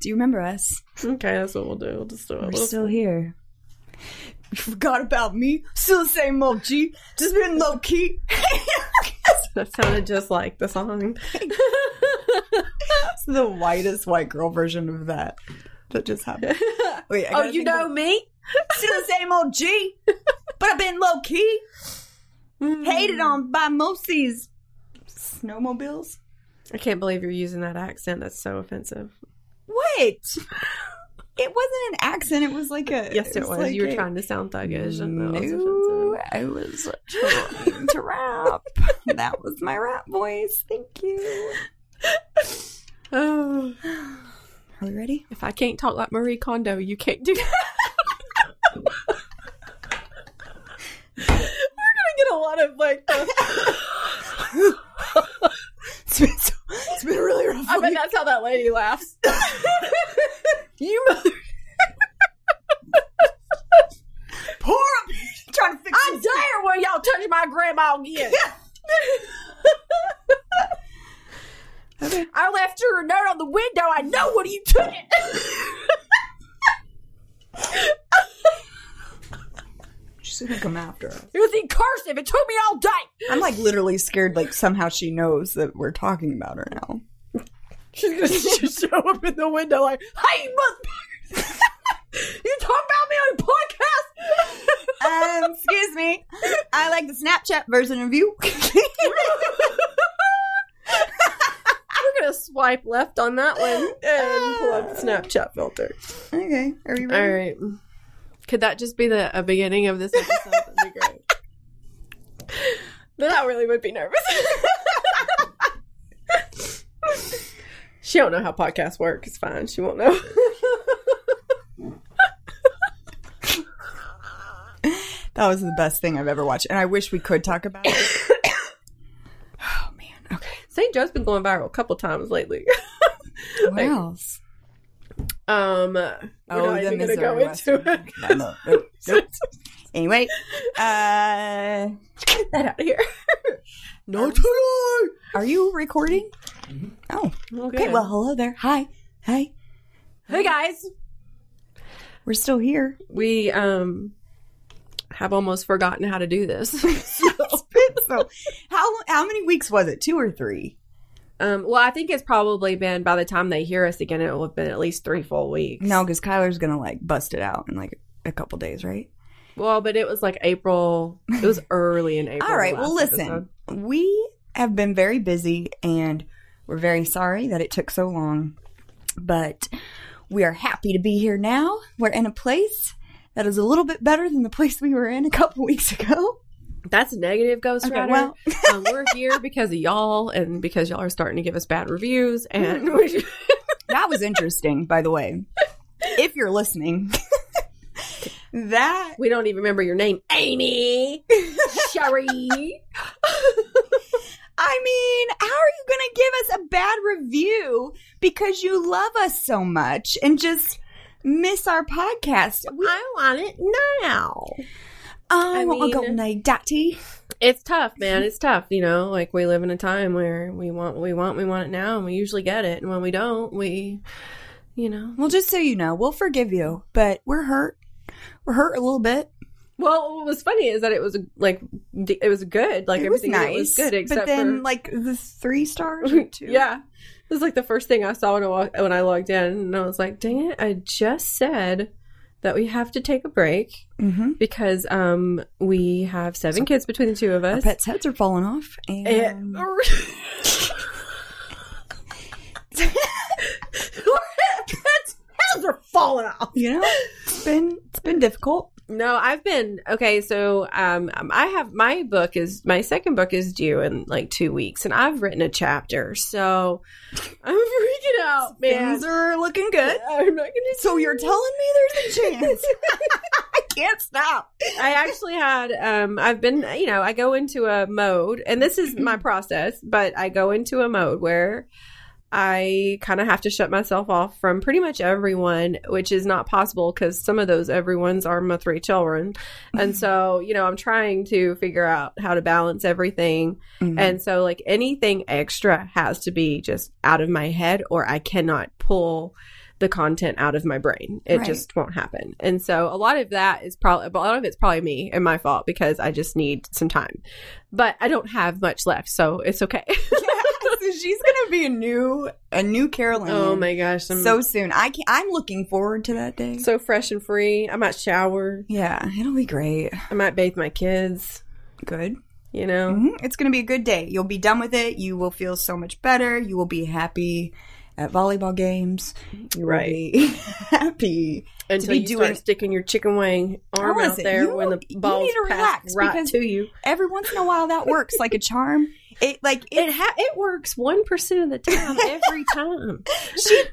Do you remember us? Okay, that's what we'll do. We'll just We're still here. You forgot about me. Still the same old G. Just been low key. That sounded just like the song. It's the whitest white girl version of that. That just happened. Wait, I you know me? Still the same old G. But I've been low key. Hated on by most these snowmobiles. I can't believe you're using that accent. That's so offensive. Wait. It wasn't an accent. It was like a... Yes, it was. Like you were trying to sound thuggish. And that was offensive. I was trying to rap. That was my rap voice. Thank you. Oh. Are we ready? If I can't talk like Marie Kondo, you can't do that. We're going to get a lot of like... It's been really rough. I bet that's how that lady laughs. You mother. Poor. Trying to fix I this. Dare when y'all touch my grandma again. Okay. I left her a note on the window. I know what you took it. She's gonna come after us. It was in cursive. It took me all day. I'm like literally scared. Like somehow she knows that we're talking about her now. She's gonna just show up in the window like, "Hey, mother, you talk about me on a podcast." Excuse me. I like the Snapchat version of you. We're gonna swipe left on that one and pull up the Snapchat filter. Okay. Are we ready? All right. Could that just be the beginning of this episode? That'd be great. Then I really would be nervous. She don't know how podcasts work. It's fine. She won't know. That was the best thing I've ever watched. And I wish we could talk about it. Oh, man. Okay. St. Joe's been going viral a couple times lately. What else? We're not even gonna go into it. Nope. Anyway, get that out of here. No, today. Are you recording? Mm-hmm. Oh, okay. Well, hello there. Hi. Hey guys, we're still here. We have almost forgotten how to do this. So, how many weeks was it? 2 or 3? Well, I think it's probably been, by the time they hear us again, it will have been at least 3 full weeks. No, because Kyler's going to, like, bust it out in, like, a couple days, right? Well, but it was, like, April. It was early in April. All right. Well, listen, we have been very busy, and we're very sorry that it took so long. But we are happy to be here now. We're in a place that is a little bit better than the place we were in a couple weeks ago. That's a negative, Ghostwriter. Okay, well. We're here because of y'all and because y'all are starting to give us bad reviews. And that was interesting, by the way. If you're listening, that... We don't even remember your name. Amy. Sherry. I mean, how are you going to give us a bad review because you love us so much and just miss our podcast? I want it now. I mean, go like Daddy. It's tough, man. It's tough. You know, like we live in a time where we want it now, and we usually get it. And when we don't, Well, just so you know, we'll forgive you, but we're hurt. We're hurt a little bit. Well, what was funny is that it was like it was good. Like it was everything nice, it was good, except but then for... like the 3 stars. Or 2. Yeah, it was like the first thing I saw when I logged in, and I was like, "Dang it! I just said." That we have to take a break because we have 7 kids between the 2 of us. Our pets' heads are falling off. And... Our pets' heads are falling off. You know, it's been difficult. No, I've been. Okay, so I have my 2nd book is due in like 2 weeks, and I've written a chapter. So I'm freaking out, man. Things are looking good. I'm not gonna. So you're telling me there's a chance? I can't stop. I actually had. I've been. You know, I go into a mode, and this is my process. But I go into a mode where I kind of have to shut myself off from pretty much everyone, which is not possible because some of those everyone's are my three children. And so, you know, I'm trying to figure out how to balance everything. Mm-hmm. And so like anything extra has to be just out of my head, or I cannot pull the content out of my brain. It right. just won't happen. And so a lot of that is probably, a lot of it's probably me and my fault because I just need some time, but I don't have much left. So it's okay. She's gonna be a new Caroline. Oh my gosh! So soon. I'm looking forward to that day. So fresh and free. I might shower. Yeah, it'll be great. I might bathe my kids. Good. You know, mm-hmm. It's gonna be a good day. You'll be done with it. You will feel so much better. You will be happy at volleyball games. You right. will be happy until to be you doing... start sticking your chicken wing arm out there when the balls pass right to you. Every once in a while, that works like a charm. It works 1% of the time every time.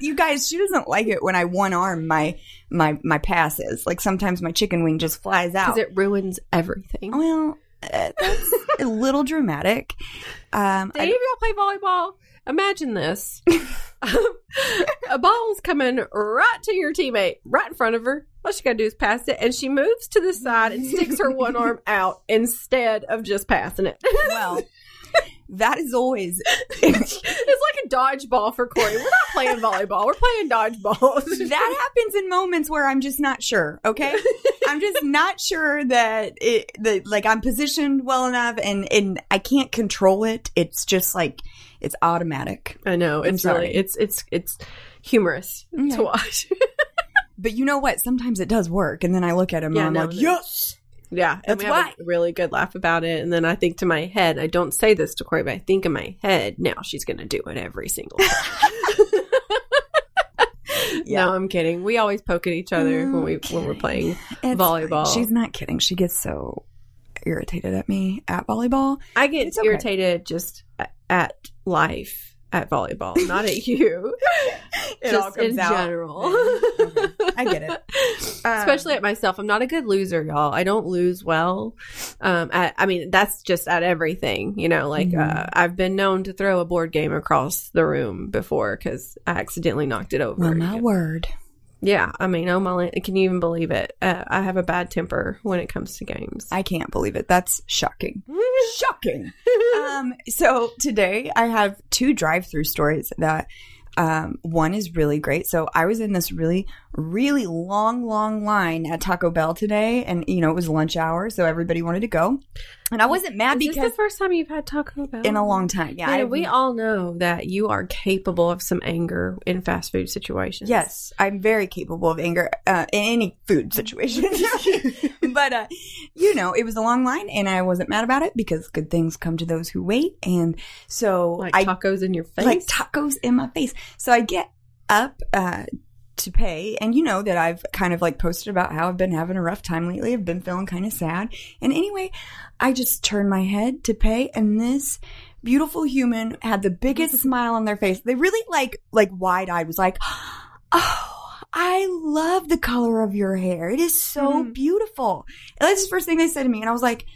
You guys, she doesn't like it when I one arm my passes. Like sometimes my chicken wing just flies out. Because it ruins everything. Well, that's a little dramatic. Dave, y'all play volleyball? Imagine this. A ball's coming right to your teammate, right in front of her. All she got to do is pass it, and she moves to the side and sticks her one arm out instead of just passing it. Well. That is always... It's like a dodgeball for Corey. We're not playing volleyball. We're playing dodgeball. That happens in moments where I'm just not sure, okay? I'm just not sure that, I'm positioned well enough, and I can't control it. It's just like, it's automatic. I know. It's really, it's humorous to watch. But you know what? Sometimes it does work, and then I look at him and I'm like, yes! Yeah, that's why. A really good laugh about it. And then I think to my head, I don't say this to Corey, but I think in my head, now she's going to do it every single time. Yeah. No, I'm kidding. We always poke at each other when we're playing volleyball. Fine. She's not kidding. She gets so irritated at me at volleyball. I get irritated just at life at volleyball, not at you. It just all comes in out. General. Okay. I get it. Especially at myself. I'm not a good loser, y'all. I don't lose well. I mean, that's just at everything, you know, like I've been known to throw a board game across the room before because I accidentally knocked it over. Well, my word. Yeah. I mean, oh my, can you even believe it? I have a bad temper when it comes to games. I can't believe it. That's shocking. Shocking. So today I have two drive-through stories that one is really great. So I was in this really, really long line at Taco Bell today. And, you know, it was lunch hour. So everybody wanted to go. And I wasn't mad because... Is this the first time you've had Taco Bell? In a long time. Yeah. We all know that you are capable of some anger in fast food situations. Yes. I'm very capable of anger in any food situation. But, you know, it was a long line and I wasn't mad about it because good things come to those who wait. And so... tacos in your face? Like tacos in my face. So I get up to pay, and you know that I've kind of like posted about how I've been having a rough time lately. I've been feeling kind of sad. And anyway, I just turned my head to pay, and this beautiful human had the biggest smile on their face. They really like wide-eyed was like, oh, I love the color of your hair. It is so beautiful. And that's the first thing they said to me. And I was like,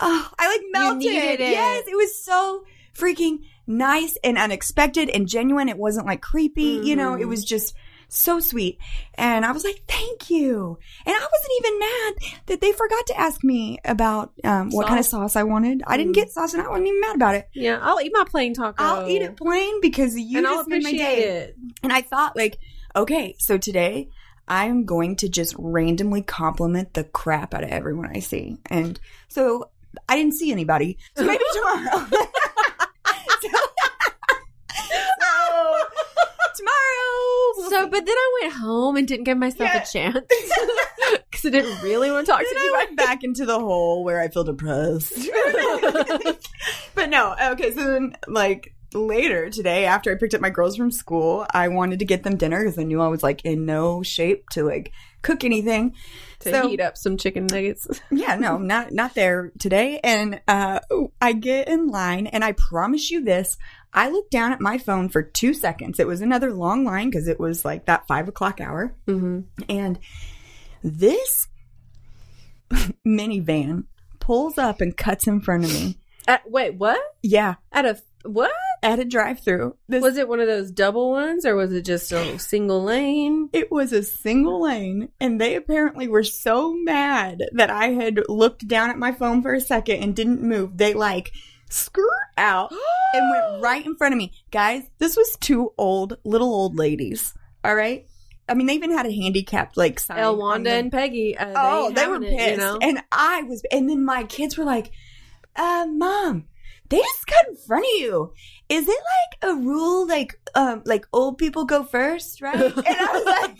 oh, I like melted. You needed it. Yes, it was so freaking nice and unexpected and genuine. It wasn't like creepy, you know, it was just so sweet. And I was like, thank you. And I wasn't even mad that they forgot to ask me about what kind of sauce I wanted. I didn't get sauce and I wasn't even mad about it. Yeah, I'll eat my plain taco. I'll eat it plain because you and just made my day. It. And I thought like, okay, so today I'm going to just randomly compliment the crap out of everyone I see. And so I didn't see anybody. So maybe tomorrow. So, but then I went home and didn't give myself a chance because I didn't really want to talk to you. I went back into the hole where I feel depressed. But no, okay. So then, like later today, after I picked up my girls from school, I wanted to get them dinner because I knew I was like in no shape to like cook anything. To heat up some chicken nuggets. Yeah, no, not there today. And I get in line, and I promise you this. I looked down at my phone for 2 seconds. It was another long line because it was like that 5 o'clock hour. Mm-hmm. And this minivan pulls up and cuts in front of me. Wait, what? Yeah. At a what? at a drive-thru. Was it one of those double ones or was it just a single lane? It was a single lane, and they apparently were so mad that I had looked down at my phone for a second and didn't move. They like skirt out and went right in front of me. Guys, this was two little old ladies. All right. I mean, they even had a handicapped like sign. Elwanda and Peggy. They were pissed. You know? And I was, and then my kids were like, Mom, they just got in front of you. Is it like a rule, like old people go first, right? And I was like,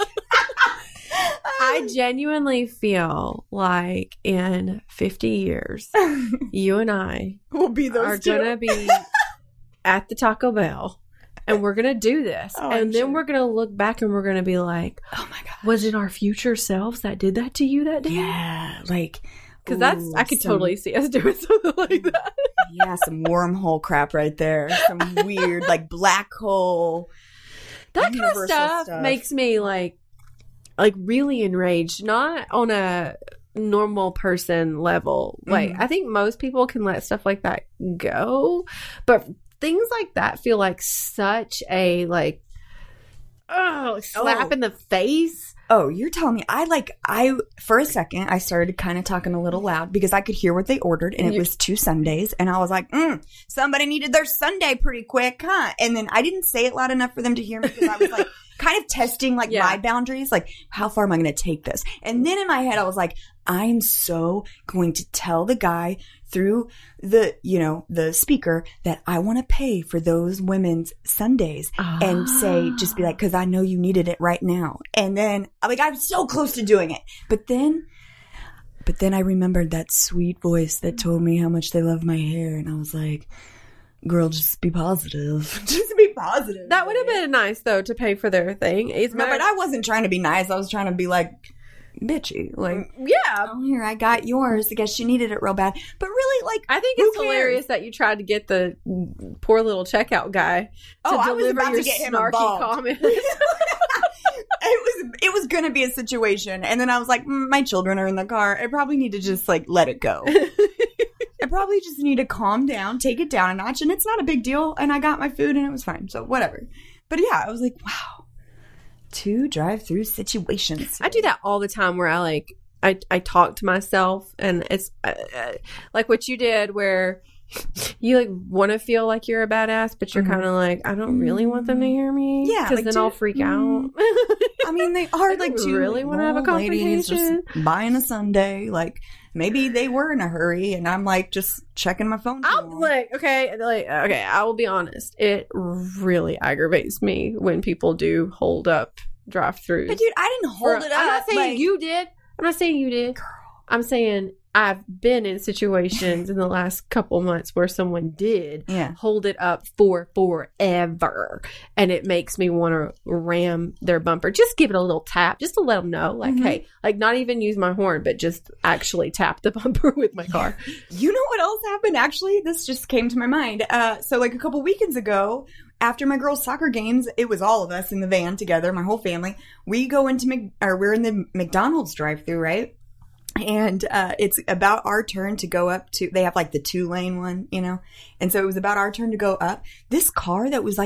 I genuinely feel like in 50 years, you and I will be those are going to be at the Taco Bell. And we're going to do this. Oh, and then we're going to look back and we're going to be like, oh my God, was it our future selves that did that to you that day? Yeah. Like, because that's, I could totally see us doing something like that. Yeah. Some wormhole crap right there. Some weird, like, black hole. That kind of stuff makes me like really enraged, not on a normal person level. Like, I think most people can let stuff like that go. But things like that feel like such a, like, slap in the face. Oh, you're telling me. For a second, I started kind of talking a little loud because I could hear what they ordered, and it was 2 sundaes. And I was like, somebody needed their sundae pretty quick, huh? And then I didn't say it loud enough for them to hear me because I was like, kind of testing, like, my boundaries. Like, how far am I going to take this? And then in my head, I was like, I'm so going to tell the guy through the, you know, the speaker that I want to pay for those women's sundaes and say, just be like, because I know you needed it right now. And then I'm like, I'm so close to doing it. But then I remembered that sweet voice that told me how much they love my hair. And I was like, girl, just be positive. Just be positive. That would have been nice, though, to pay for their thing. But I wasn't trying to be nice. I was trying to be like, bitchy. Like, yeah. Oh, here, I got yours. I guess you needed it real bad. But really, like, I think it's hilarious that you tried to get the poor little checkout guy to deliver your snarky comments. It was going to be a situation. And then I was like, my children are in the car. I probably need to just, like, let it go. I probably just need to calm down, take it down a notch, and it's not a big deal. And I got my food and it was fine. So whatever. But yeah, I was like, wow, 2 drive-through situations. I do that all the time where I talk to myself, and it's like what you did where you like want to feel like you're a badass, but you're kind of like, I don't really want them to hear me. Yeah. Because like, then I'll freak out. I mean, they are like, do you really want to have a confrontation? Buying a sundae, like, maybe they were in a hurry, and I'm like just checking my phone. I'm like, okay. I will be honest. It really aggravates me when people do hold up drive-thrus. But dude, I didn't hold it up. I'm not saying you did. Girl. I'm saying I've been in situations in the last couple months where someone did hold it up for forever, and it makes me want to ram their bumper. Just give it a little tap, just to let them know, like, hey, like, not even use my horn, but just actually tap the bumper with my car. You know what else happened? Actually, this just came to my mind. So, like, a couple weekends ago, after my girls' soccer games, it was all of us in the van together, my whole family. We go into we're in the McDonald's drive-thru, right? And it's about our turn to go up to, they have like the 2-lane one, you know? And so it was about our turn to go up. This car that was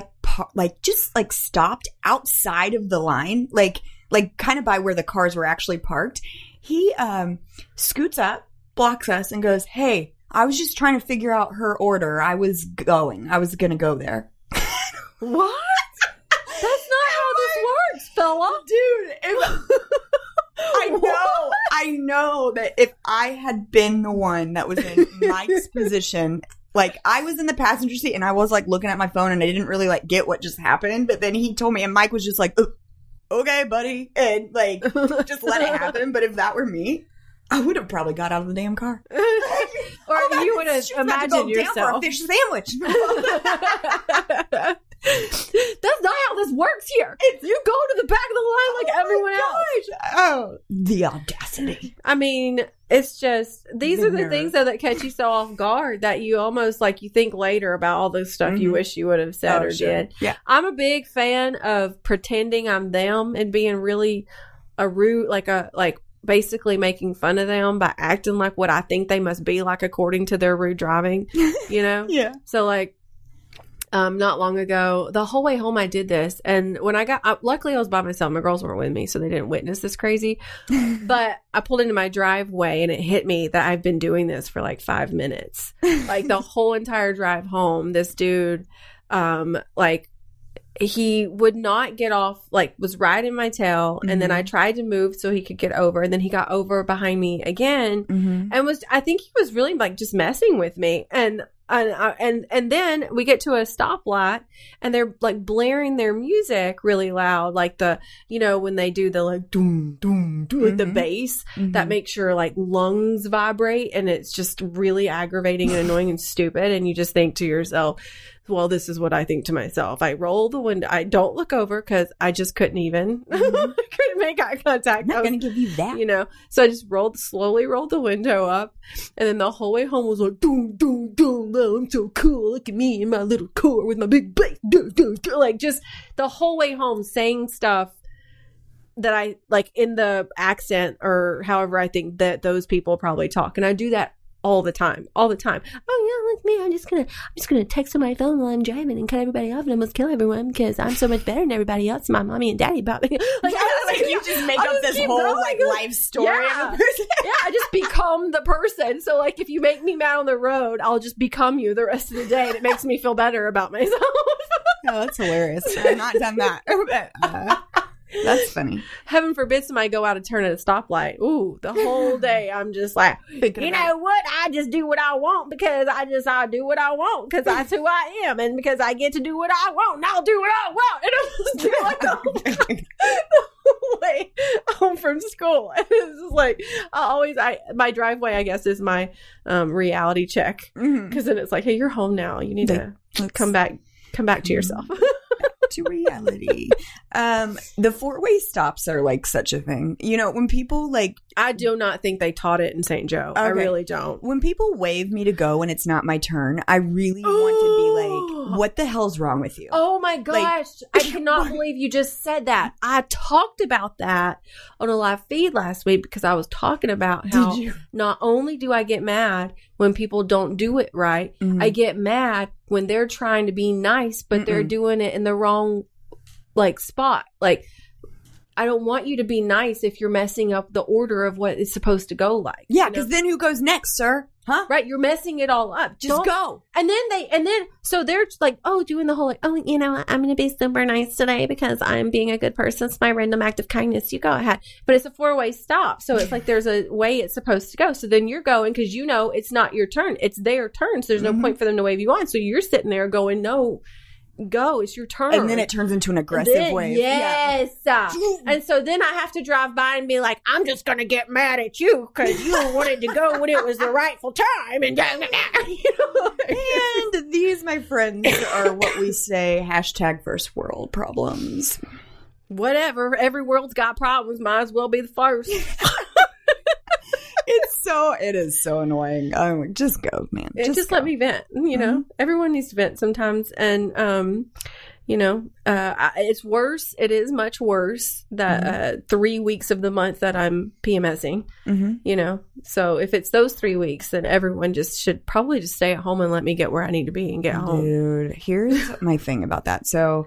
just stopped outside of the line, like kind of by where the cars were actually parked. He scoots up, blocks us, and goes, hey, I was just trying to figure out her order. I was going to go there. What? That's not how this works, fella. Dude, I know that if I had been the one that was in Mike's position, like, I was in the passenger seat and I was like looking at my phone and I didn't really like get what just happened. But then he told me, and Mike was just like, okay, buddy. And like, just let it happen. But if that were me, I would have probably got out of the damn car. Or you would have imagined yourself down for a fish sandwich. That's not how this works here. You go to the back of the line like everyone else. Oh, the audacity. I mean, it's just, these are the things though, that catch you so off guard that you almost like, you think later about all this stuff you wish you would have said did. Yeah. I'm a big fan of pretending I'm them and being really basically making fun of them by acting like what I think they must be like according to their rude driving, you know? Yeah. So like, not long ago. The whole way home I did this. And when I got, luckily I was by myself. My girls weren't with me, so they didn't witness this crazy. But I pulled into my driveway and it hit me that I've been doing this for like 5 minutes. Like the whole entire drive home, this dude, like, he would not get off, like was riding my tail. Mm-hmm. And then I tried to move so he could get over. And then he got over behind me again. Mm-hmm. And was, I think he was really like just messing with me. And then we get to a stoplight and they're like blaring their music really loud. Like the, you know, when they do the like doom, doom, doom, with the bass, mm-hmm. that makes your like lungs vibrate. And it's just really aggravating and annoying and stupid. And you just think to yourself, well, this is what I think to myself. I roll the window. I don't look over because I just couldn't even, mm-hmm. couldn't make eye contact. I'm not going to give you that. You know, so I just slowly rolled the window up. And then the whole way home was like, doom, doom, doom. Oh, I'm so cool. Look at me in my little car with my big bass. Like just the whole way home saying stuff that I like in the accent or however I think that those people probably talk. And I do that all the time. Oh yeah, look at me. I'm just gonna text on my phone while I'm driving and cut everybody off and almost kill everyone because I'm so much better than everybody else. My mommy and daddy bought me. Like, you just make up this whole life story. Yeah. Of the person. Yeah, I just become the person. So like, if you make me mad on the road, I'll just become you the rest of the day, and it makes me feel better about myself. Oh, that's hilarious. I've not done that. That's funny. Heaven forbid somebody go out and turn at a stoplight. Ooh, the whole day I'm just like, you know what? I just do what I want because I do what I want because that's who I am and because I get to do what I want and I'll do what I want. And I'm just doing like the whole way home from school. And it's just like, my driveway, I guess, is my reality check because then it's like, hey, you're home now. You need to come back to yourself. To reality. The four-way stops are like such a thing. You know, when people like, I do not think they taught it in St. Joe. Okay. I really don't. When people wave me to go and it's not my turn, I really want to be like, what the hell's wrong with you? Oh my gosh. Like, I cannot believe you just said that. I talked about that on a live feed last week because I was talking about how not only do I get mad when people don't do it right, mm-hmm. I get mad when they're trying to be nice, but they're doing it in the wrong like spot. Like, I don't want you to be nice if you're messing up the order of what it's supposed to go like. Yeah, because then who goes next, sir? Huh? Right, you're messing it all up. Just go. And then they're like, oh, doing the whole like, oh, you know, I'm going to be super nice today because I'm being a good person. It's my random act of kindness. You go ahead. But it's a four-way stop. So it's like there's a way it's supposed to go. So then you're going because you know it's not your turn. It's their turn. So there's no point for them to wave you on. So you're sitting there going, no. Go, it's your turn. And then it turns into an aggressive wave. Yes. Yeah. And so then I have to drive by and be like, I'm just going to get mad at you because you wanted to go when it was the rightful time. And, and these, my friends, are what we say, hashtag first world problems. Whatever. Every world's got problems. Might as well be the first. It is so annoying. I'm like, just go, man. Just go. Let me vent. You know, everyone needs to vent sometimes. And, you know, it's worse. It is much worse that 3 weeks of the month that I'm PMSing, you know. So if it's those 3 weeks, then everyone just should probably just stay at home and let me get where I need to be and get home. Dude, here's my thing about that. So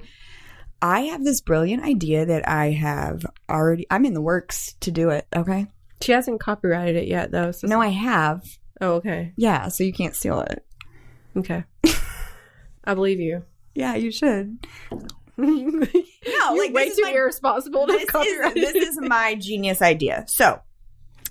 I have this brilliant idea that I'm in the works to do it. Okay. She hasn't copyrighted it yet, though. So no, I have. Oh, okay. Yeah, so you can't steal it. Okay. I believe you. Yeah, you should. No, you're like way too irresponsible to copyright. This is my genius idea. So,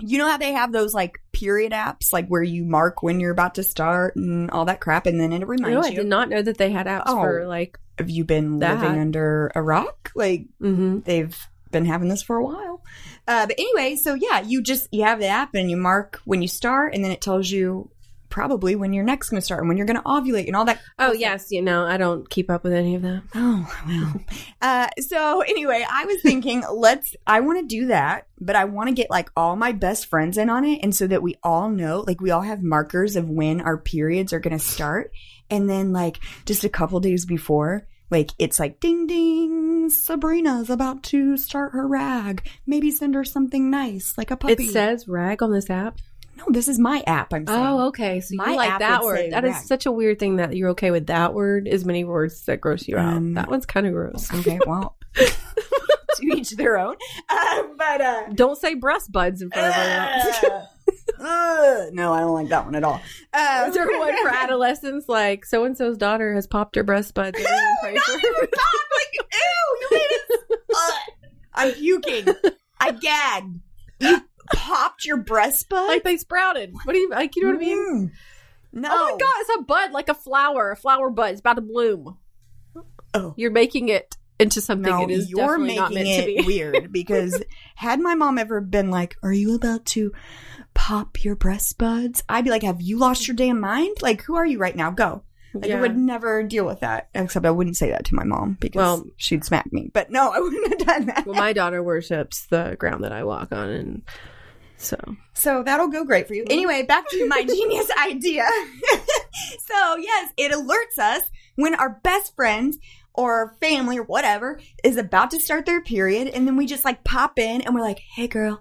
you know how they have those like period apps, like where you mark when you're about to start and all that crap, and then it reminds you. No, I did not know that they had apps for like. Have you been living under a rock? Like they've been having this for a while. But anyway, so yeah, you have the app and you mark when you start and then it tells you probably when you're next going to start and when you're going to ovulate and all that. Oh, yes. You know, I don't keep up with any of that. Oh, well. So anyway, I was thinking, I want to do that, but I want to get like all my best friends in on it. And so that we all know, like we all have markers of when our periods are going to start. And then like just a couple days before, like, it's like, ding, ding, Sabrina's about to start her rag. Maybe send her something nice, like a puppy. It says rag on this app? No, this is my app, I'm saying. Oh, okay. So my you like that word. That rag. Is such a weird thing that you're okay with that word as many words that gross you out. That one's kind of gross. Okay, well, to each their own. But don't say breast buds in front of everyone. No, I don't like that one at all. Is there one for adolescents? Like, so-and-so's daughter has popped her breast buds. Ew, not even pop. Like, ew, you made it. I'm puking. I gagged. You popped your breast bud? Like they sprouted. What do you, like, you know what I mean? No. Oh my God, it's a bud, like a flower bud. It's about to bloom. Oh. You're making it into something no, it is you're definitely not meant to be. Weird because had my mom ever been like, are you about to pop your breast buds? I'd be like, have you lost your damn mind? Like, who are you right now? Go. Like, yeah. I would never deal with that, except I wouldn't say that to my mom because she'd smack me. But no, I wouldn't have done that. Well, my daughter worships the ground that I walk on, and so that'll go great for you. Anyway, back to my genius idea. So, yes, it alerts us when our best friends or family or whatever is about to start their period, and then we just, like, pop in, and we're like, hey, girl.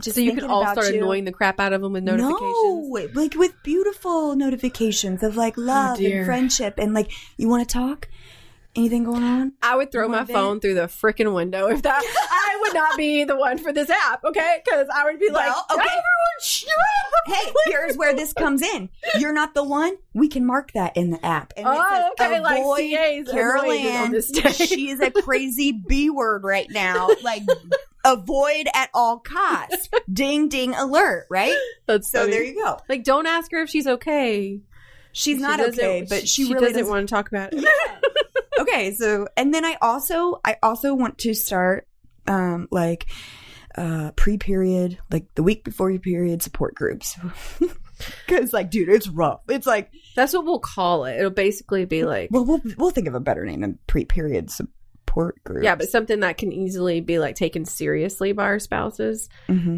Just so you could all start annoying the crap out of them with notifications. No, like with beautiful notifications of like love and friendship and like, you want to talk? Anything going on? I would throw my phone through the freaking window if that. I would not be the one for this app, okay? Because I would be okay, everyone, shut up. Hey, here's where this comes in. You're not the one. We can mark that in the app. And it says, okay, like Caroline, on this day. She is a crazy B word right now. Like. Avoid at all costs. Ding, ding, alert, right? That's so funny. There you go. Like, don't ask her if she's okay. She's not okay, but she really doesn't want to talk about it. Okay, so, and then I also want to start, pre-period, like the week before your period support groups. Because, like, dude, it's rough. It's like. That's what we'll call it. It'll basically be like. Well, we'll think of a better name than pre-period support. Groups. Yeah, but something that can easily be like taken seriously by our spouses,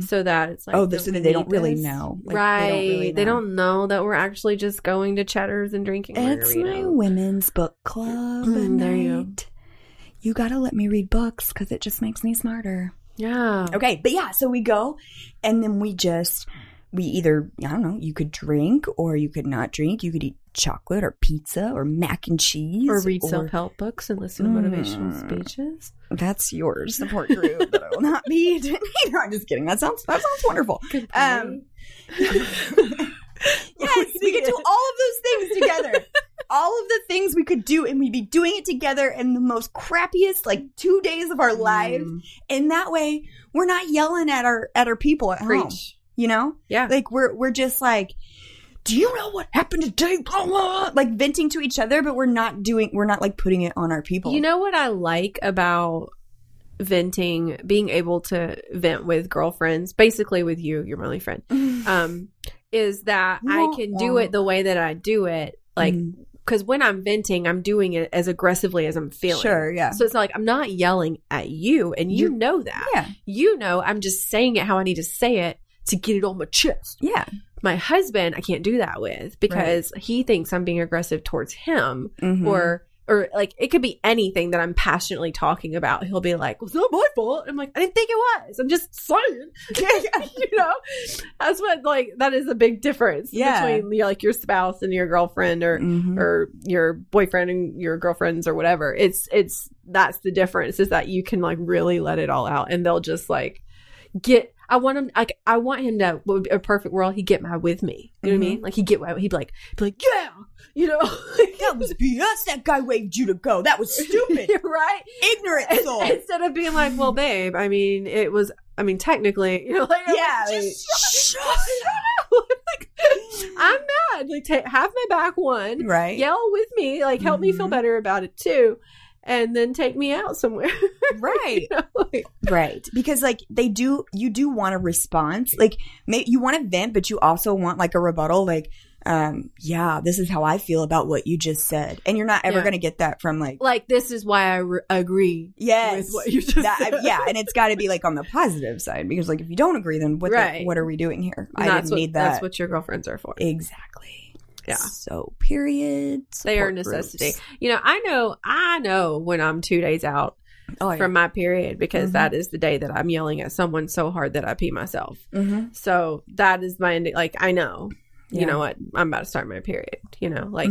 so that it's like, they don't really know, right? They don't know that we're actually just going to Cheddar's and drinking. It's my women's book club. There you go. You gotta let me read books because it just makes me smarter. Yeah. Okay, but yeah, so we go, and then we either, I don't know, you could drink or you could not drink. You could eat chocolate or pizza or mac and cheese. Or read self-help books and listen to motivational speeches. That's your support group that I will not be. No, I'm just kidding. That sounds wonderful. Yes, we could do all of those things together. All of the things we could do, and we'd be doing it together in the most crappiest, like, 2 days of our lives. And that way, we're not yelling at our people at home. You know? Yeah. Like, we're just like, do you know what happened today? Blah, blah, like, venting to each other, but we're not like putting it on our people. You know what I like about venting, being able to vent with girlfriends, basically with you, you're my only friend, is that I can do it the way that I do it. Like, because when I'm venting, I'm doing it as aggressively as I'm feeling. Sure, yeah. So it's not like I'm not yelling at you, and you know that. Yeah. You know, I'm just saying it how I need to say it. To get it on my chest. Yeah. My husband, I can't do that with because he thinks I'm being aggressive towards him or like it could be anything that I'm passionately talking about. He'll be like, well, it's not my fault. I'm like, I didn't think it was. I'm just saying. You know? That's what that is a big difference between your spouse and your girlfriend or your boyfriend and your girlfriends or whatever. It's that's the difference is that you can really let it all out and they'll just I want him to, what would be a perfect world, he'd get mad with me. You know what I mean? Like, he'd be like, yeah, you know. That was BS. That guy waved you to go. That was stupid. Right? Ignorant soul. Instead of being like, well, babe, I mean, it was, technically, you know, like, yeah, shut up. I'm mad. Like, have my back one. Right. Yell with me. Like, help me feel better about it, too. And then take me out somewhere. Right. Right. Because, you do want a response. Like, you want to vent, but you also want, a rebuttal. Like, yeah, this is how I feel about what you just said. And you're not ever going to get that from, Like, this is why I agree with what you just said. Yeah, and it's got to be, on the positive side. Because, if you don't agree, then what are we doing here? And I didn't need that. That's what your girlfriends are for. Exactly. Yeah. So periods. They are a necessity. Groups. You know, I know when I'm 2 days out from my period, because that is the day that I'm yelling at someone so hard that I pee myself. So that is my ending. Like, I know, you know what, I'm about to start my period, you know, like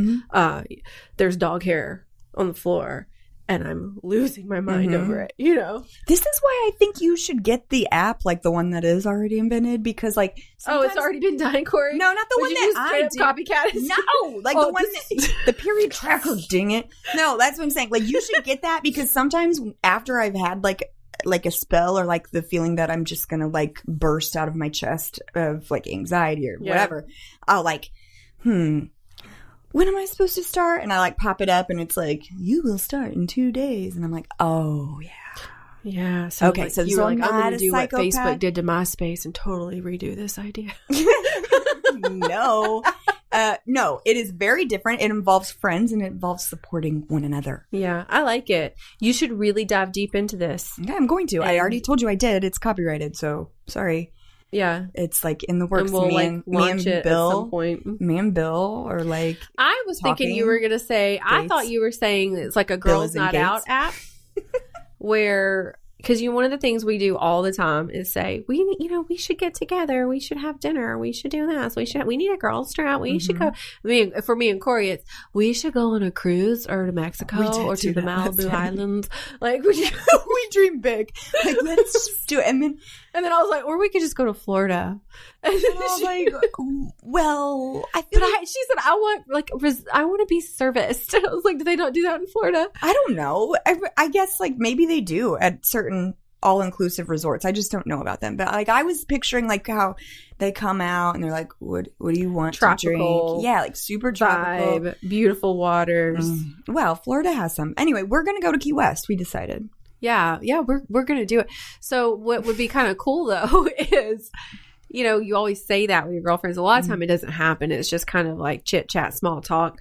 there's dog hair on the floor and I'm losing my mind over it, you know. This is why I think you should get the app, like the one that is already invented, because like it's already been done, Corey? No, not the one that I did. Copycat? No, like the one that, the period tracker, dang it. No, that's what I'm saying. Like, you should get that, because sometimes after I've had like a spell, or like the feeling that I'm just going to like burst out of my chest of like anxiety or whatever, I'll like, when am I supposed to start? And I like pop it up and it's like, you will start in 2 days. And I'm like, oh, yeah. Yeah. So okay. Like, so you were like, I'm going to do what Facebook did to MySpace and totally redo this idea. No. No, it is very different. It involves friends and it involves supporting one another. Yeah, I like it. You should really dive deep into this. Yeah, I'm going to. I already told you I did. It's copyrighted, so sorry. Yeah. It's like in the works. And we'll launch it at some point. Me and Bill are like, I was thinking you were going to say, Gates. I thought you were saying it's like a girls night out app where, because one of the things we do all the time is say, we should get together. We should have dinner. We should do this. We need a girls trip. We should go. I mean, for me and Corey, it's, we should go on a cruise or to Mexico or to the Malibu Islands. Like, we dream big. Like, let's just do it. And then I was like, or we could just go to Florida. And I was like, well, I feel like she said, I want to be serviced. I was like, do they not do that in Florida? I don't know. I guess like maybe they do at certain all-inclusive resorts. I just don't know about them. But like I was picturing like how they come out and they're like, what do you want to drink? Yeah, like super tropical. Beautiful waters. Well, Florida has some. Anyway, we're going to go to Key West, we decided. Yeah, we're going to do it. So what would be kind of cool, though, is, you always say that with your girlfriends. A lot of time it doesn't happen. It's just kind of like chit chat, small talk,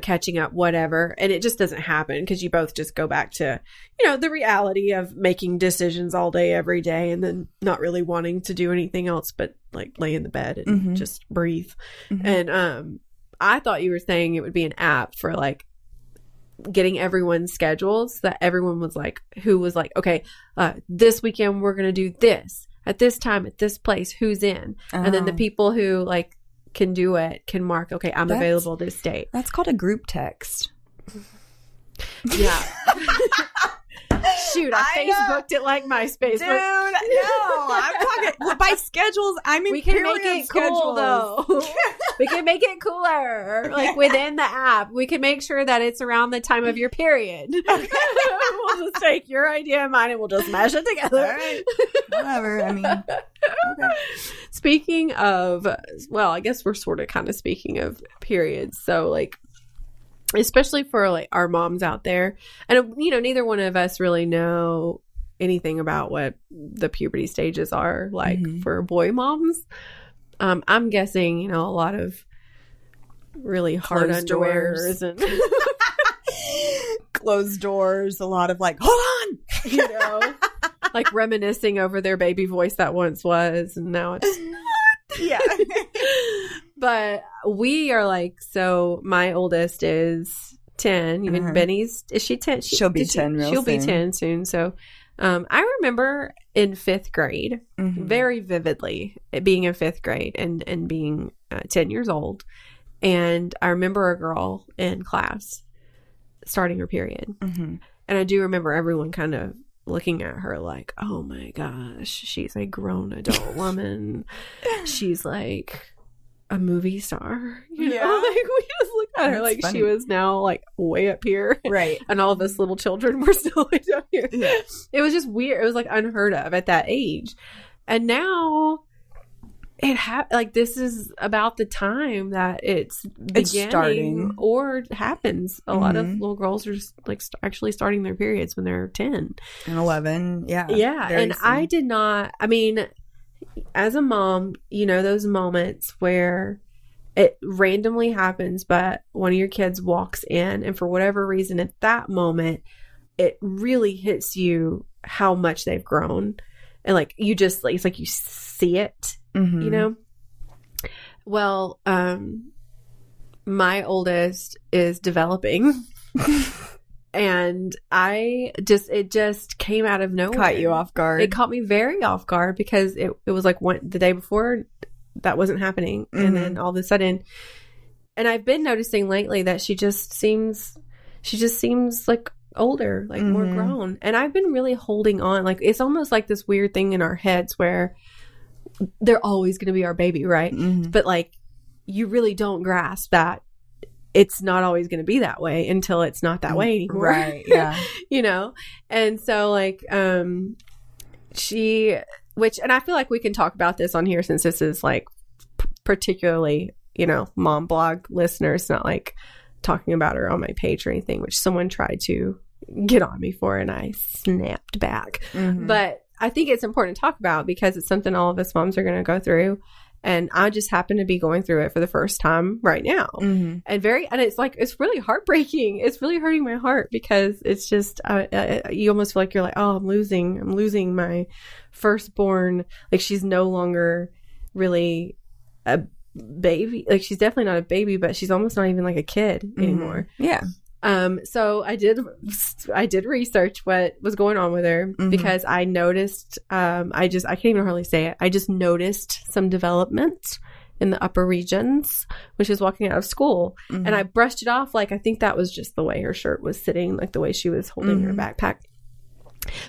catching up, whatever. And it just doesn't happen because you both just go back to, the reality of making decisions all day, every day, and then not really wanting to do anything else but like lay in the bed and just breathe. And I thought you were saying it would be an app for like, getting everyone's schedules, that everyone was like, who was like, okay, this weekend we're gonna do this at this time at this place, who's in? And then the people who like can do it can mark, okay, that's available this date. That's called a group text. Yeah. Shoot, I Facebooked it like MySpace. Dude, no, I'm talking by schedules. I mean, we can make it schedules. Cool though. We can make it cooler, like within the app. We can make sure that it's around the time of your period. Okay. We'll just take your idea and mine, and we'll just mash it together. All right. Whatever. I mean, okay. Speaking of, well, I guess we're sort of kind of speaking of periods. So, like. Especially for like our moms out there, and neither one of us really know anything about what the puberty stages are like for boy moms. I'm guessing a lot of really hard underwears and closed doors, a lot of like hold on, like reminiscing over their baby voice that once was and now it's not. Yeah. But we are like, so my oldest is 10. Even Benny's, is she 10? She'll be 10 real soon. She'll be 10 soon. So I remember in 5th grade, very vividly, being in 5th grade and being 10 years old. And I remember a girl in class starting her period. And I do remember everyone kind of looking at her like, oh my gosh, she's a grown adult woman. She's like... a movie star, like we just looked at her like funny. She was now like way up here, right? And all of us little children were still way down here. Yeah. It was just weird. It was like unheard of at that age, and now it like this is about the time that it's starting or happens. A lot of little girls are just, like actually starting their periods when they're 10 and 11. Yeah, and soon. I did not. I mean. As a mom, those moments where it randomly happens, but one of your kids walks in and for whatever reason at that moment, it really hits you how much they've grown. And like, you just like, it's like you see it, Well, my oldest is developing And I just, it just came out of nowhere. Caught you off guard. It caught me very off guard because it was like one, the day before that wasn't happening. Mm-hmm. And then all of a sudden, and I've been noticing lately that she just seems like older, like mm-hmm. more grown. And I've been really holding on. Like, it's almost like this weird thing in our heads where they're always going to be our baby. Right. Mm-hmm. But like, you really don't grasp that it's not always going to be that way until it's not that way anymore. Right. Yeah. You know? And so like, and I feel like we can talk about this on here since this is like particularly, you know, mom blog listeners, not like talking about her on my page or anything, which someone tried to get on me for and I snapped back. Mm-hmm. But I think it's important to talk about because it's something all of us moms are going to go through. And I just happen to be going through it for the first time right now. Mm-hmm. And it's like, it's really heartbreaking. It's really hurting my heart because it's just, you almost feel like you're like, oh, I'm losing my firstborn. Like, she's no longer really a baby. Like, she's definitely not a baby, but she's almost not even like a kid mm-hmm. anymore. Yeah. So I did research what was going on with her mm-hmm. because I noticed, I can't even hardly say it. I just noticed some development in the upper regions when she was walking out of school mm-hmm. and I brushed it off. Like, I think that was just the way her shirt was sitting, like the way she was holding mm-hmm. her backpack.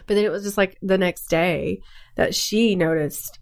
But then it was just like the next day that she noticed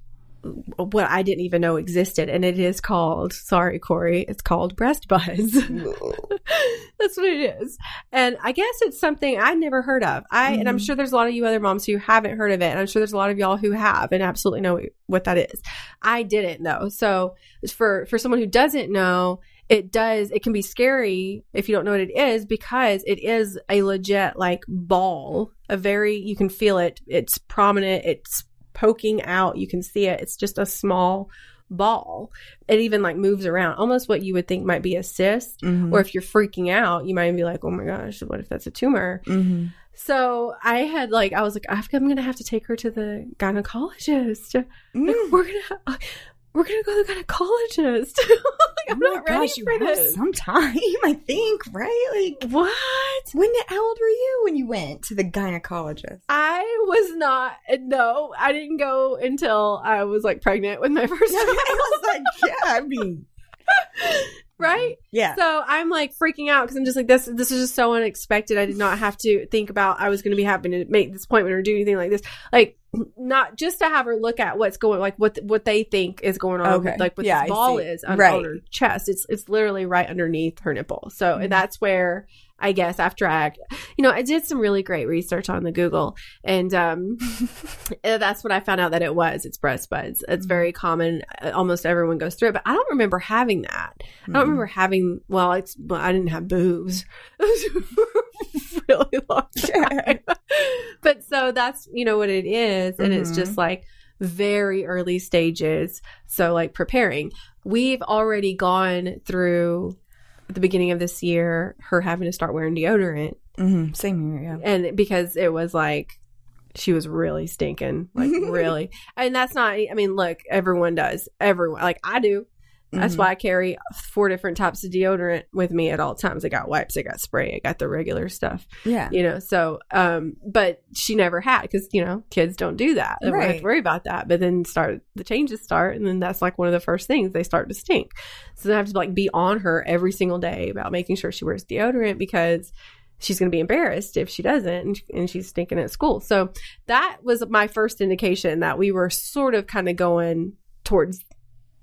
what I didn't even know existed. And it is called, sorry, Corey, it's called breast buzz. That's what it is. And I guess it's something I never heard of. Mm-hmm. And I'm sure there's a lot of you other moms who haven't heard of it. And I'm sure there's a lot of y'all who have and absolutely know what that is. I didn't know. So for someone who doesn't know, it can be scary if you don't know what it is, because it is a legit like ball, you can feel it. It's prominent. It's poking out, you can see it. It's just a small ball. It even like moves around, almost what you would think might be a cyst. Mm-hmm. Or if you're freaking out, you might be like, oh my gosh, what if that's a tumor? Mm-hmm. So I'm gonna have to take her to the gynecologist. Mm. Like, we're gonna go to the gynecologist. Like, I'm not ready for this. Sometime, I think, right? Like, what? How old were you when you went to the gynecologist? I was not. No, I didn't go until I was like pregnant with my first child. I was like, yeah, I mean, right? Yeah. So I'm like freaking out because I'm just like, this is just so unexpected. I did not have to think about I was going to be having to make this appointment or do anything like this. Like, not just to have her look at what's going, like what they think is going on, okay. Like what this ball is on her chest. It's literally right underneath her nipple. So mm-hmm. and that's where I guess after I did some really great research on the Google, and that's what I found out that it was. It's breast buds. It's mm-hmm. very common. Almost everyone goes through it, but I don't remember having that. Mm-hmm. I don't remember having. Well, I didn't have boobs. Really long time. But so that's, you know, what it is. And mm-hmm. it's just like very early stages. So like preparing, we've already gone through at the beginning of this year, her having to start wearing deodorant. Mm-hmm. Same year, yeah. And because it was like, she was really stinking, like really. And that's not, I mean, look, everyone does. Everyone, like I do. That's mm-hmm. why I carry 4 different types of deodorant with me at all times. I got wipes, I got spray, I got the regular stuff. Yeah. You know, so, but she never had, because, you know, kids don't do that. They don't have to worry about that. But then the changes start. And then that's like one of the first things, they start to stink. So I have to like be on her every single day about making sure she wears deodorant, because she's going to be embarrassed if she doesn't, and she's stinking at school. So that was my first indication that we were sort of kind of going towards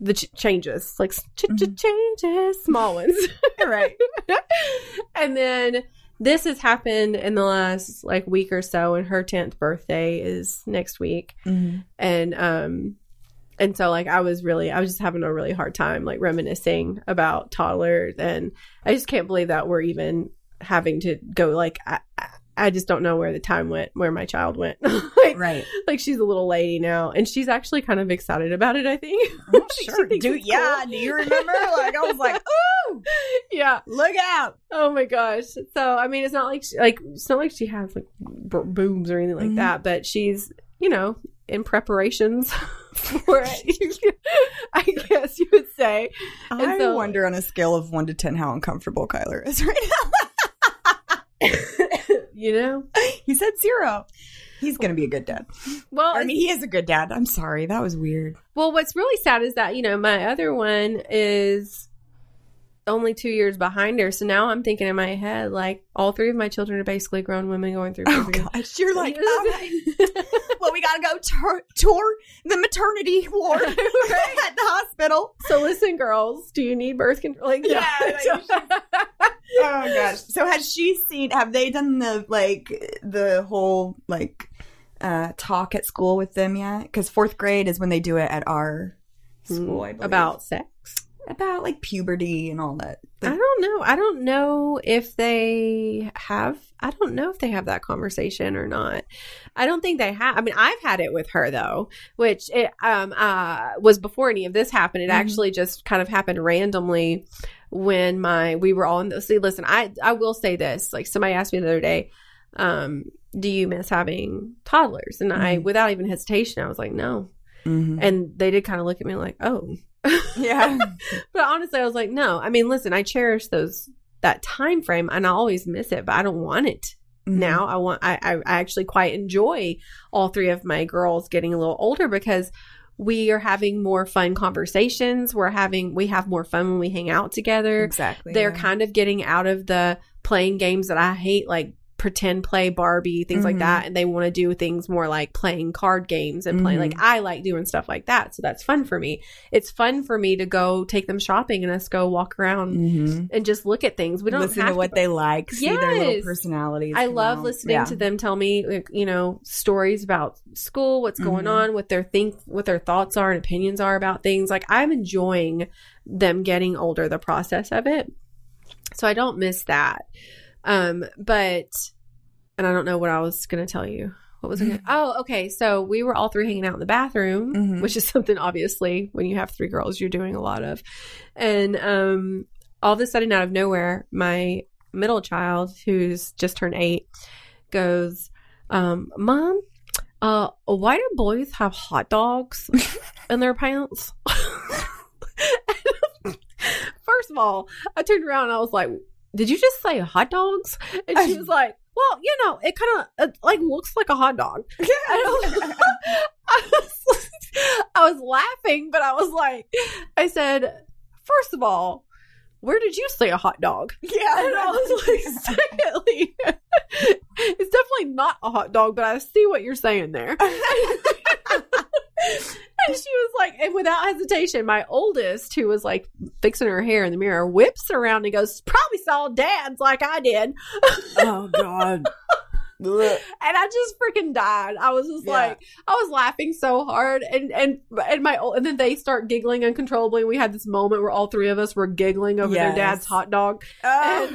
the changes, like changes, small ones. Right. And then this has happened in the last like week or so, and her 10th birthday is next week. Mm-hmm. And so like I was just having a really hard time like reminiscing about toddlers, and I just can't believe that we're even having to go like I just don't know where the time went, where my child went. Like, right. Like, she's a little lady now, and she's actually kind of excited about it, I think. Oh, sure. Yeah. Do you remember? Like, I was like, ooh, yeah, look out. Oh my gosh. So, I mean, it's not like she has like boobs or anything like mm-hmm. that, but she's, you know, in preparations for it, I guess you would say. I wonder on a scale of 1 to 10, how uncomfortable Kyler is right now. You know? He said zero. He's going to be a good dad. Well, I mean, he is a good dad. I'm sorry. That was weird. Well, what's really sad is that, you know, my other one is only 2 years behind her. So now I'm thinking in my head, like, all three of my children are basically grown women going through puberty. Oh, gosh. You're like, all right. Well, we got to go tour the maternity ward at the hospital. So listen, girls, do you need birth control? Like, yeah. Oh, gosh. So have they done the whole talk at school with them yet? Because fourth grade is when they do it at our school, I believe. About sex? About like puberty and all that. I don't know if they have that conversation or not. I don't think they have. I mean, I've had it with her though, which it was before any of this happened. It actually just kind of happened randomly when we were all in the. See, listen, I will say this. Like somebody asked me the other day, do you miss having toddlers? And I, without even hesitation, I was like, no. Mm-hmm. And they did kind of look at me like, oh. Yeah. But honestly, I was like, no. I mean, listen, I cherish that time frame and I always miss it, but I don't want it now. I actually quite enjoy all three of my girls getting a little older because we are having more fun conversations. We have more fun when we hang out together. Exactly. They're kind of getting out of the playing games that I hate, like pretend play Barbie, things like that. And they want to do things more like playing card games and playing like I like doing stuff like that. So that's fun for me. It's fun for me to go take them shopping and us go walk around and just look at things. We don't listen to what they like, see their little personalities. I love listening to them tell me, you know, stories about school, what's going on, what their thoughts are and opinions are about things. Like I'm enjoying them getting older, the process of it. So I don't miss that. And I don't know what I was going to tell you. What was it? Oh, okay. So we were all three hanging out in the bathroom, which is something obviously when you have three girls, you're doing a lot of. And all of a sudden out of nowhere, my middle child, who's just turned 8, goes, Mom, why do boys have hot dogs in their pants? First of all, I turned around and I was like, did you just say hot dogs? And she was like, well, you know, it kind of like looks like a hot dog. Yeah. I was laughing, but I was like, I said, first of all, where did you say a hot dog? Yeah. And I was like, secondly, it's definitely not a hot dog, but I see what you're saying there. And she was like, and without hesitation, my oldest, who was like fixing her hair in the mirror, whips around and goes, probably saw dads like I did. Oh, God. And I just freaking died. I was just like, I was laughing so hard. And then they start giggling uncontrollably. We had this moment where all three of us were giggling over their dad's hot dog. Oh,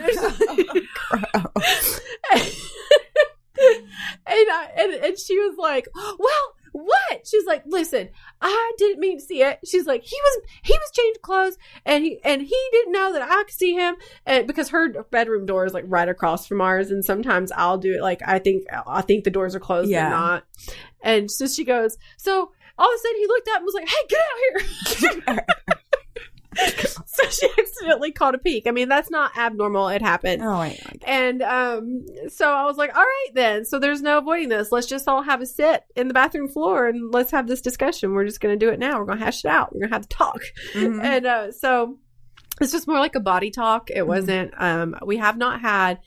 and she was like, well, what? She's like, listen, I didn't mean to see it. She's like, he was changing clothes and he didn't know that I could see him. And because her bedroom door is like right across from ours. And sometimes I'll do it. Like, I think the doors are closed or not. And so she goes, so all of a sudden he looked up and was like, hey, get out here. So she accidentally caught a peek. I mean, that's not abnormal. It happened. Oh, I like that. And so I was like, all right, then. So there's no avoiding this. Let's just all have a sit in the bathroom floor and let's have this discussion. We're just going to do it now. We're going to hash it out. We're going to have the talk. Mm-hmm. And so it's just more like a body talk. It wasn't we have not had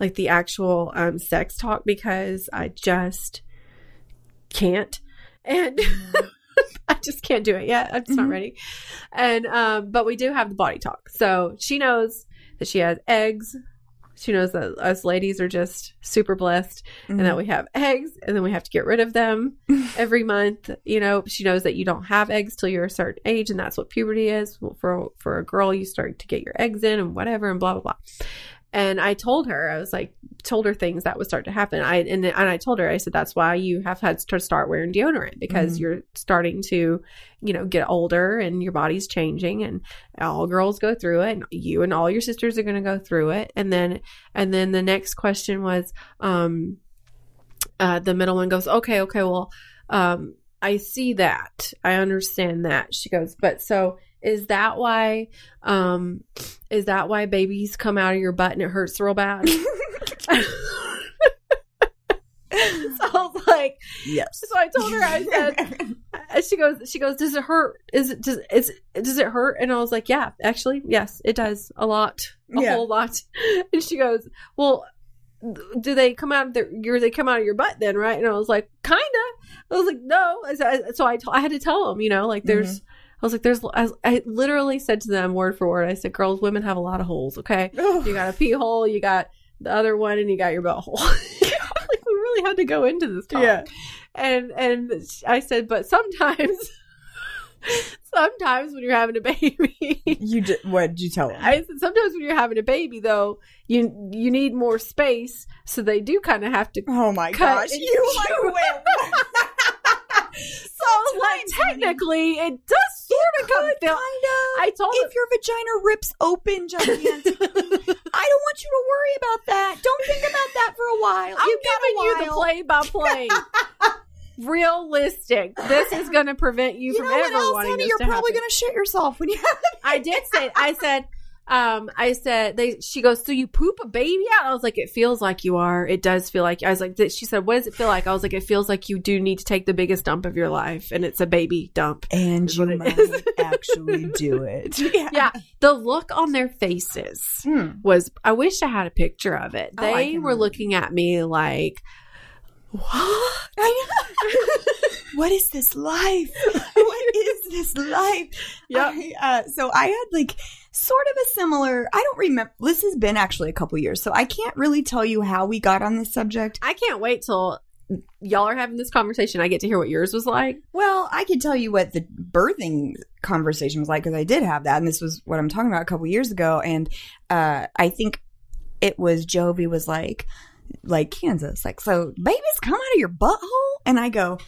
like the actual sex talk because I just can't. And I just can't do it yet. I'm just not ready. And, but we do have the body talk. So she knows that she has eggs. She knows that us ladies are just super blessed and that we have eggs and then we have to get rid of them every month. You know, she knows that you don't have eggs till you're a certain age and that's what puberty is. Well, for a girl, you start to get your eggs in and whatever and blah, blah, blah. And I told her, I told her things that would start to happen. I told her, I said, that's why you have had to start wearing deodorant because you're starting to, you know, get older and your body's changing and all girls go through it. And you and all your sisters are going to go through it. And then the next question was, the middle one goes, okay. Well, I see that. I understand that. She goes, but so is that why babies come out of your butt and it hurts real bad? was like, yes. So I told her, I said, she goes, does it hurt? Does it hurt? And I was like, yeah, actually, yes, it does a lot, whole lot. And she goes, well, do they come out of your butt then, right? And I was like, kind of. I was like, no. So I had to tell them, there's. Mm-hmm. I was like, I literally said to them word for word, I said, girls, women have a lot of holes, okay? Ugh. You got a pee hole, you got the other one, and you got your butt hole. Like, we really had to go into this talk. Yeah. And I said, but sometimes when you're having a baby. What did you tell them? I said, sometimes when you're having a baby, though, you need more space, so they do kind of have to. Oh, my gosh. You like So, technically, it does sort of come down. I told if your vagina rips open gigantically, I don't want you to worry about that. Don't think about that for a while. I'm giving you the play-by-play. Realistic. This is going to prevent you from ever wanting this to happen. You're probably going to shit yourself when you have it. I did say. She goes, so you poop a baby out? I was like, it feels like you are. It does feel like, I was like, she said, what does it feel like? I was like, it feels like you do need to take the biggest dump of your life, and it's a baby dump. And you might actually do it. Yeah. The look on their faces was, I wish I had a picture of it. They were looking at me like, what? What is this life? What is this life? Yeah. So I had sort of a similar, I don't remember, this has been actually a couple years, so I can't really tell you how we got on this subject. I can't wait till y'all are having this conversation. I get to hear what yours was like. Well, I could tell you what the birthing conversation was like, because I did have that, and this was what I'm talking about a couple years ago, and I think it was Jovi was like Kansas, so babies come out of your butthole? And I go,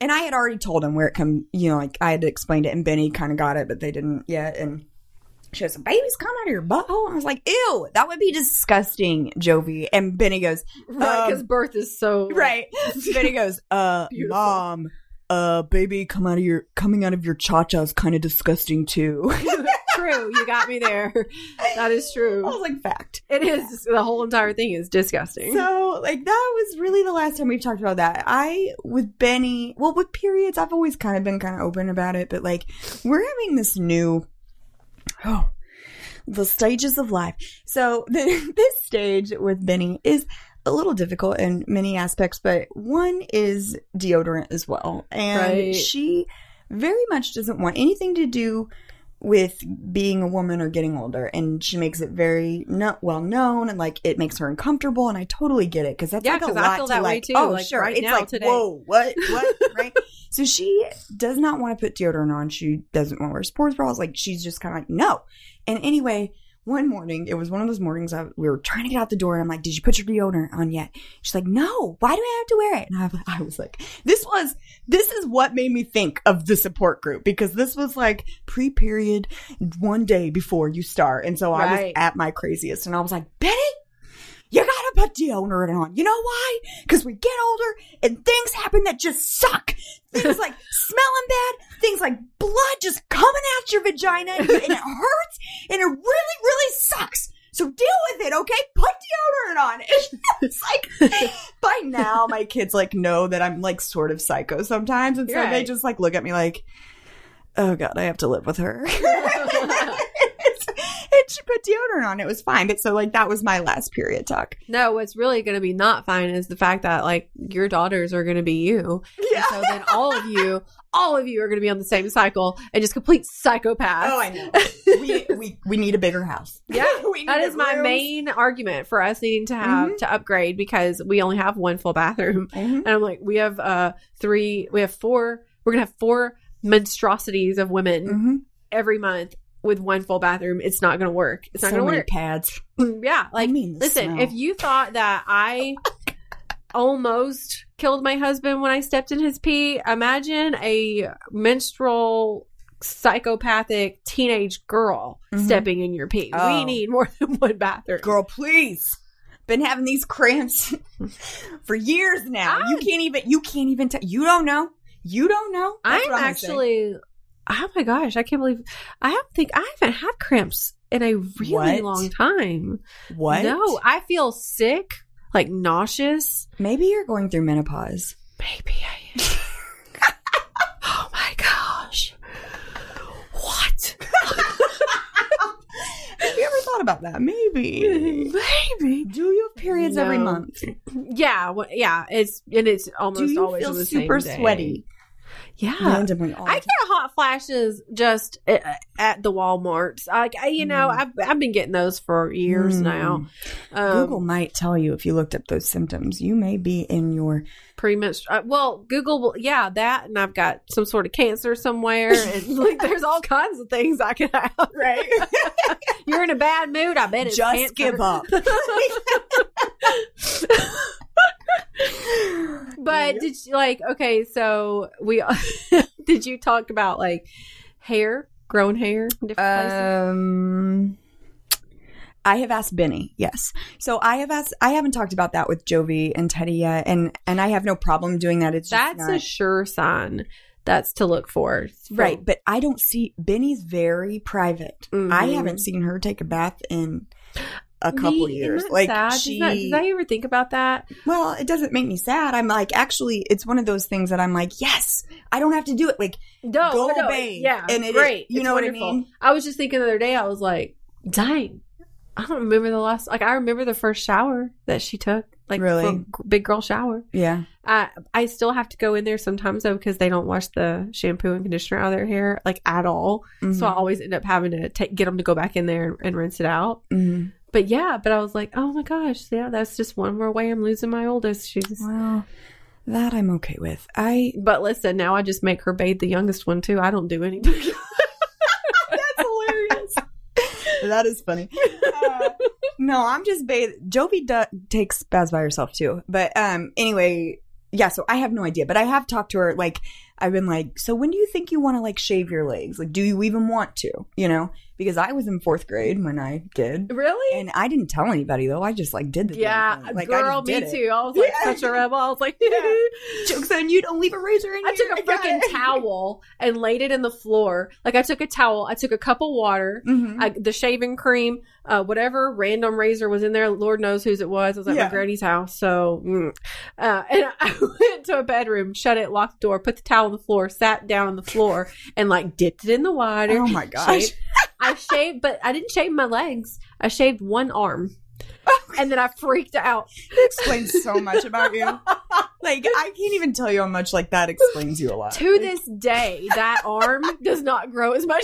and I had already told him where it come, I had explained it, and Benny kind of got it, but they didn't yet, and she goes, babies come out of your butthole? I was like, ew, that would be disgusting, Jovi. And Benny goes, right, because birth is so... Right. Benny goes, beautiful. Mom, baby coming out of your cha-cha is kind of disgusting too. True. You got me there. That is true. I was like, fact. It is. The whole entire thing is disgusting. So, that was really the last time we've talked about that. With Benny, well, with periods, I've always kind of been kind of open about it, but, we're having this new... Oh, the stages of life. So this stage with Benny is a little difficult in many aspects, but one is deodorant as well. And She very much doesn't want anything to do with being a woman or getting older. And she makes it very well known, and it makes her uncomfortable. And I totally get it. Cause that's a lot. I feel that way too. Oh, sure. Right, it's now, today. Whoa, what? Right. So she does not want to put deodorant on. She doesn't want to wear sports bras. She's just kind of no. And anyway, one morning, it was one of those mornings we were trying to get out the door, and I'm like, did you put your deodorant on yet? She's like, no, why do I have to wear it? And I was like, this is what made me think of the support group, because this was pre-period, one day before you start. And so I was at my craziest, and I was like, Benny, you gotta put deodorant on. You know why? Because we get older and things happen that just suck. Things like smelling bad, things like blood just coming out your vagina, and it hurts, and it really, really sucks. So deal with it, okay? Put deodorant on. It's by now my kids know that I'm sort of psycho sometimes, and so they just look at me oh God, I have to live with her. She put deodorant on. It was fine. But so that was my last period talk. No, what's really going to be not fine is the fact that your daughters are going to be you. Yeah. And so then all of you are going to be on the same cycle and just complete psychopaths. Oh, I know. We need a bigger house. Yeah. That is my main argument for us needing to have to upgrade, because we only have one full bathroom. Mm-hmm. And I'm like, we're going to have four monstrosities of women every month. With one full bathroom, it's not going to work. It's not going to work. Pads. Yeah. Listen, smell. If you thought that I almost killed my husband when I stepped in his pee, imagine a menstrual psychopathic teenage girl stepping in your pee. Oh. We need more than one bathroom. Girl, please. Been having these cramps for years now. You can't even you don't know. Oh my gosh, I can't believe I haven't had cramps in a really long time. What? No, I feel sick. like nauseous. Maybe you're going through menopause. Maybe I am. Oh my gosh. What? Have you ever thought about that? Maybe. Do you have periods every month? Yeah. Well, yeah. It's almost always on the same day. Do you feel super sweaty? Yeah. Randomly. I get hot flashes just at the Walmarts. Like, I've been getting those for years now. Google might tell you if you looked up those symptoms. You may be in your premenstrual. Well, Google, yeah, that, and I've got some sort of cancer somewhere. And like, there's all kinds of things I could have. Right. You're in a bad mood. I bet it's cancer. Just give up. But yep. Did you did you talk about like hair, grown hair in different places? I have asked Benny, yes. So I haven't talked about that with Jovi and Teddy yet, and I have no problem doing that. It's just a sure sign. That's to look for. Right, but I don't see Benny's very private. Mm-hmm. I haven't seen her take a bath in a couple years. Like, sad? Did I ever think about that? Well, it doesn't make me sad. I'm like, actually, it's one of those things that I'm like, yes, I don't have to do it. Like, go bathe. Yeah, and it great. Is, you it's know wonderful. What I mean? I was just thinking the other day, I was like, dang, I don't remember the last. Like, I remember the first shower that she took. Like, really? Big girl shower. Yeah. I still have to go in there sometimes, though, because they don't wash the shampoo and conditioner out of their hair, like, at all. Mm-hmm. So I always end up having to get them to go back in there and rinse it out. Mm-hmm. But yeah, I was like, oh my gosh, yeah, that's just one more way I'm losing my oldest. She's well, that I'm okay with. But listen, now I just make her bathe the youngest one too. I don't do anything. That's hilarious. That is funny. No, I'm just bathing. Jovi takes baths by herself too. But anyway, yeah. So I have no idea, but I have talked to her. Like, I've been like, so when do you think you want to like shave your legs? Like, do you even want to? You know, because I was in fourth grade when I did. Really? And I didn't tell anybody though. I just like did the damn thing. Like, girl, me it. Too. I was like such a rebel. I was like, jokes on you, don't leave a razor in here. I took a freaking towel and laid it in the floor. Like, I took a towel. I took a cup of water, the shaving cream, whatever random razor was in there. Lord knows whose it was. I was at my granny's house. So, and I went to a bedroom, shut it, locked the door, put the towel on the floor, sat down on the floor, and like dipped it in the water. Oh my gosh. I shaved, but I didn't shave my legs. I shaved one arm. And then I freaked out. It explains so much about you. Like, I can't even tell you how much, like, that explains you a lot. To this day, that arm does not grow as much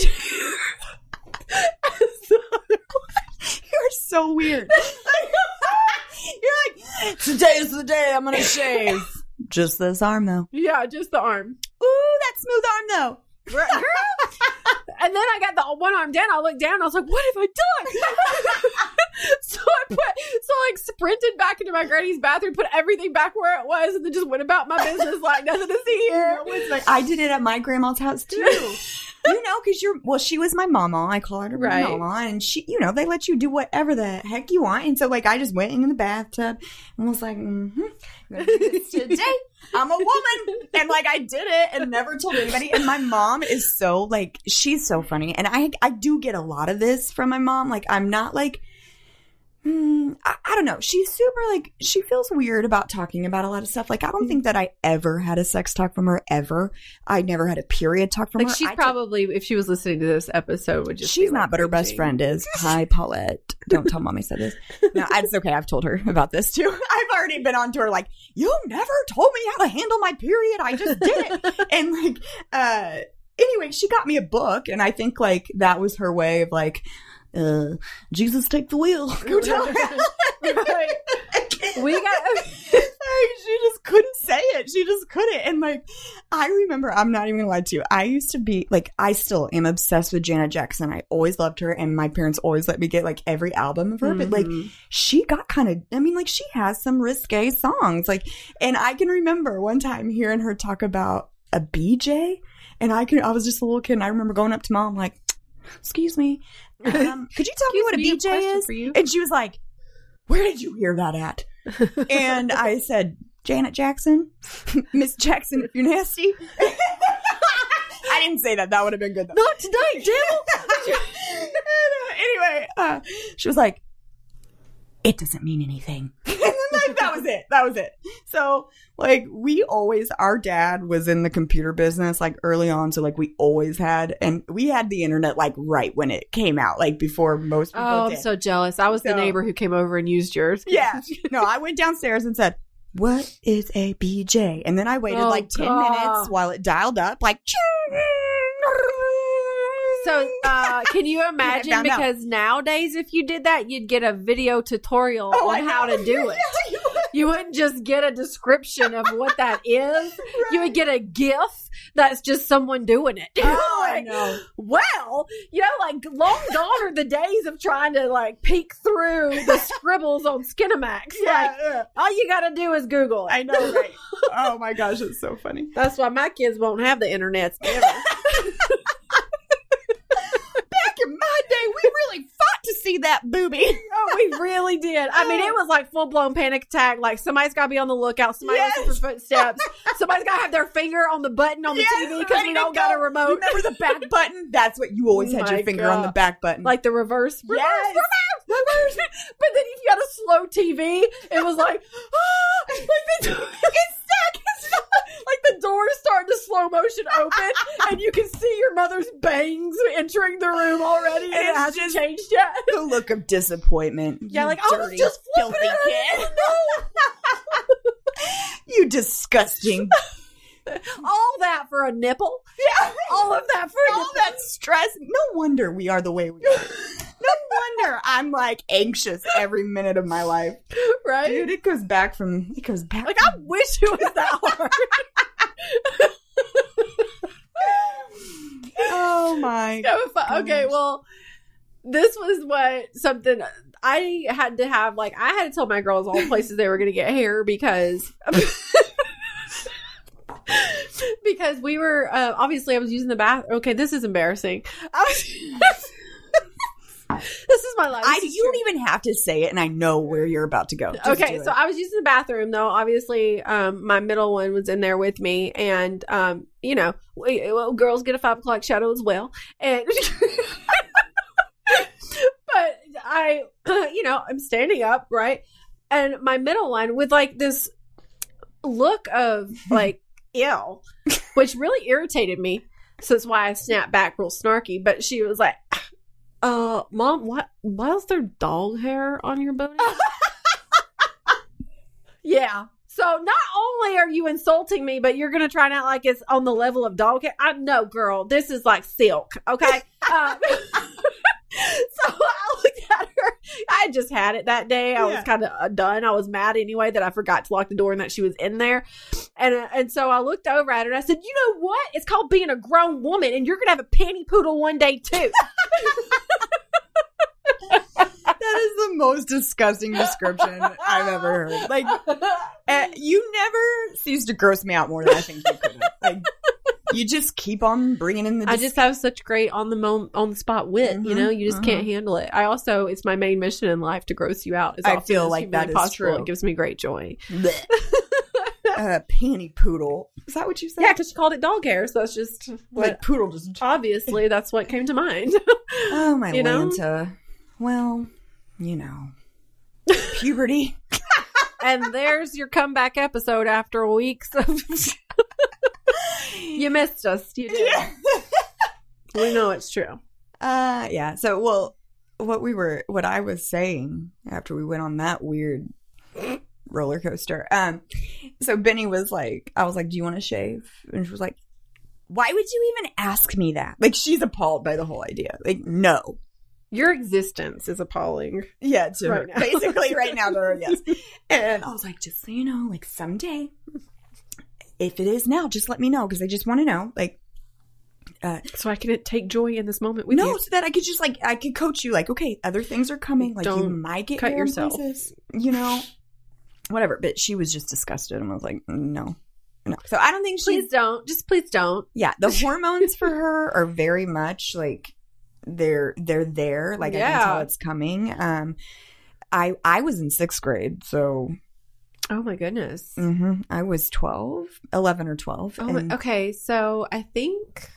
as the other one. You're so weird. You're like, today is the day I'm going to shave. Just this arm, though. Yeah, just the arm. Ooh, that smooth arm, though. Girl. And then I got the one arm down. I looked down. I was like, what have I done? So I sprinted back into my granny's bathroom, put everything back where it was, and then just went about my business like nothing to see here. I did it at my grandma's house, too. You know, because she was my mama. I call her mama. And she, you know, they let you do whatever the heck you want. And so, like, I just went into the bathtub and was like, I'm going to do this today. I'm a woman. And, like, I did it and never told anybody. And my mom is so, like, she's so funny. And I do get a lot of this from my mom. Like, I'm not, like, I don't know. She's super, like, she feels weird about talking about a lot of stuff. Like, I don't think that I ever had a sex talk from her, ever. I never had a period talk from her. She's probably, if she was listening to this episode, would just she's not, like, but her best friend is. Hi, Paulette. Don't tell Mom I said this. No, it's okay. I've told her about this, too. I've already been on to her, like, you never told me how to handle my period. I just did it. And, like, anyway, she got me a book, and I think, like, that was her way of, like, Jesus, take the wheel. Go tell her. Right. She just couldn't say it. She just couldn't. And, like, I remember, I'm not even going to lie to you. I used to be, like, I still am obsessed with Janet Jackson. I always loved her. And my parents always let me get, like, every album of her. Mm-hmm. But, like, she got kind of, I mean, like, she has some risque songs. Like, and I can remember one time hearing her talk about a BJ. And I was just a little kid. And I remember going up to Mom, like, excuse me. Could you tell me what a BJ is? And she was like, where did you hear that at? And I said, Janet Jackson, Miss Jackson, if you're nasty. I didn't say that. That would have been good, though. Not today, Jill. Anyway, she was like, it doesn't mean anything. And then was it. That was it. So like we always, our dad was in the computer business like early on. So like we always had, and we had the internet like right when it came out, like before most people did. Oh, I'm so jealous. I was the neighbor who came over and used yours. Yeah. No, I went downstairs and said, what is a BJ? And then I waited 10 minutes while it dialed up like. So can you imagine? Because nowadays, if you did that, you'd get a video tutorial on how to do it. Yeah, you wouldn't just get a description of what that is. Right. You would get a GIF that's just someone doing it. Oh, like, I know. Well, you know, like long gone are the days of trying to like peek through the scribbles on Skinamax. Yeah, all you got to do is Google it. I know, right? Oh my gosh, it's so funny. That's why my kids won't have the internet ever. In my day, we really fought to see that booby. Oh, we really did. I mean, it was like full-blown panic attack. Like, somebody's got to be on the lookout. Somebody's looking for footsteps. Somebody's got to have their finger on the button on the TV because we don't got a remote. Remember the back button? That's what you always had your finger on the back button. Like the reverse. But then if you had a slow TV, it was like, like the door is stuck. Like the door starting to slow motion open and you can see your mother's bangs entering the room already and it hasn't changed yet. The look of disappointment. Yeah, like, I was just flipping it. You disgusting. All that for a nipple? Yeah. All of that for all that stress. No wonder we are the way we are. No wonder I'm like anxious every minute of my life. Right? Dude, it goes back. Like, I wish it was that hard. Oh my gosh. Okay, well, this was something I had to have. Like, I had to tell my girls all the places they were going to get hair because we were obviously I was using the bathroom. Okay, this is embarrassing. This is my life. You don't even have to say it, and I know where you're about to go. Okay, so I was using the bathroom, though. Obviously, my middle one was in there with me, and you know, girls get a 5 o'clock shadow as well, and but I, you know, I'm standing up, right, and my middle one with like this look of like ill, which really irritated me. So that's why I snapped back real snarky. But she was like, Mom, why is there dog hair on your booty? Yeah. So not only are you insulting me, but you're going to try not like it's on the level of dog hair. I know, girl, this is like silk. Okay. So I looked at her. I just had it that day. I was kind of done. I was mad anyway that I forgot to lock the door and that she was in there. And so I looked over at her and I said, you know what? It's called being a grown woman and you're going to have a panty poodle one day too. That is the most disgusting description I've ever heard. Like, you never cease to gross me out more than I think you could. Like, you just keep on bringing in the... I just have such great on the spot wit, you know? You just can't handle it. I also... It's my main mission in life to gross you out. I feel like that is true. It gives me great joy. Panty poodle. Is that what you said? Yeah, because she called it dog hair, so it's just... Like poodle just... Obviously, that's what came to mind. Oh, my Lanta. Well, you know. Puberty. And there's your comeback episode after weeks of... You missed us. You did. Yeah. We know it's true. Yeah. So, well, what I was saying after we went on that weird roller coaster. So Benny was like, I was like, do you want to shave? And she was like, why would you even ask me that? Like, she's appalled by the whole idea. Like, no. Your existence is appalling. Yeah, to her. Basically right now to her, yes. And I was like, just so you know, like someday... If it is now, just let me know because I just want to know, like, so I can take joy in this moment with you. No, so that I could just like I could coach you, like, okay, other things are coming, like you might get cut yourself, you know, whatever. But she was just disgusted, and I was like, no. So I don't think she. Please don't. Yeah, the hormones for her are very much like they're there. Like I can tell it's coming. I was in 6th grade, so. Oh, my goodness. Mm-hmm. I was 11 or 12. Oh, okay, so I think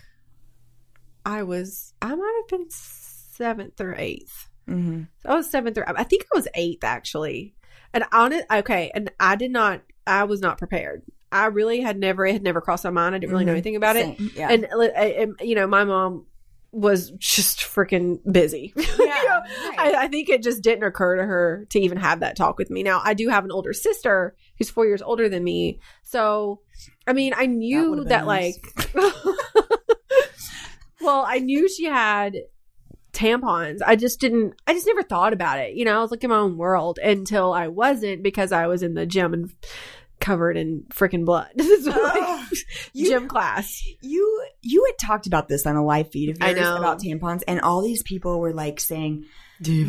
I might have been 7th or 8th. Mm-hmm. I was 7th or – I think I was 8th, actually. And I did not, I was not prepared. I really had never, it had never crossed my mind. I didn't really know anything about it. Yeah. And, you know, my mom was just freaking busy. Yeah, you know, right. I think it just didn't occur to her to even have that talk with me. Now, I do have an older sister who's 4 years older than me. So, I mean, I knew that well, I knew she had tampons. I just never thought about it. You know, I was like in my own world until I wasn't, because I was in the gym and covered in freaking blood. Gym class. You had talked about this on a live feed of yours about tampons, and all these people were like saying,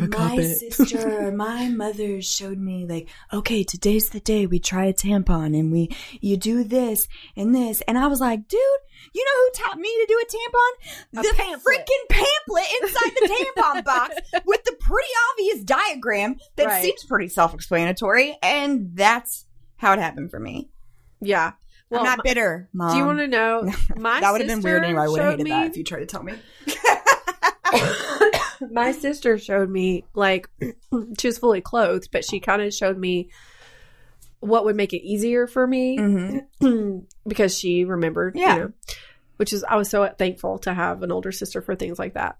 my sister or my mother showed me, like, okay, today's the day we try a tampon, and you do this. And I was like, dude, you know who taught me to do a tampon? The freaking pamphlet inside the tampon box with the pretty obvious diagram that seems pretty self-explanatory. And that's how it happened for me. Yeah. Well, I'm not bitter, Mom. Do you want to know? My that would have been weird anyway. I would have hated that if you tried to tell me. My sister showed me, like, she was fully clothed, but she kind of showed me what would make it easier for me because she remembered, you know, which is, I was so thankful to have an older sister for things like that.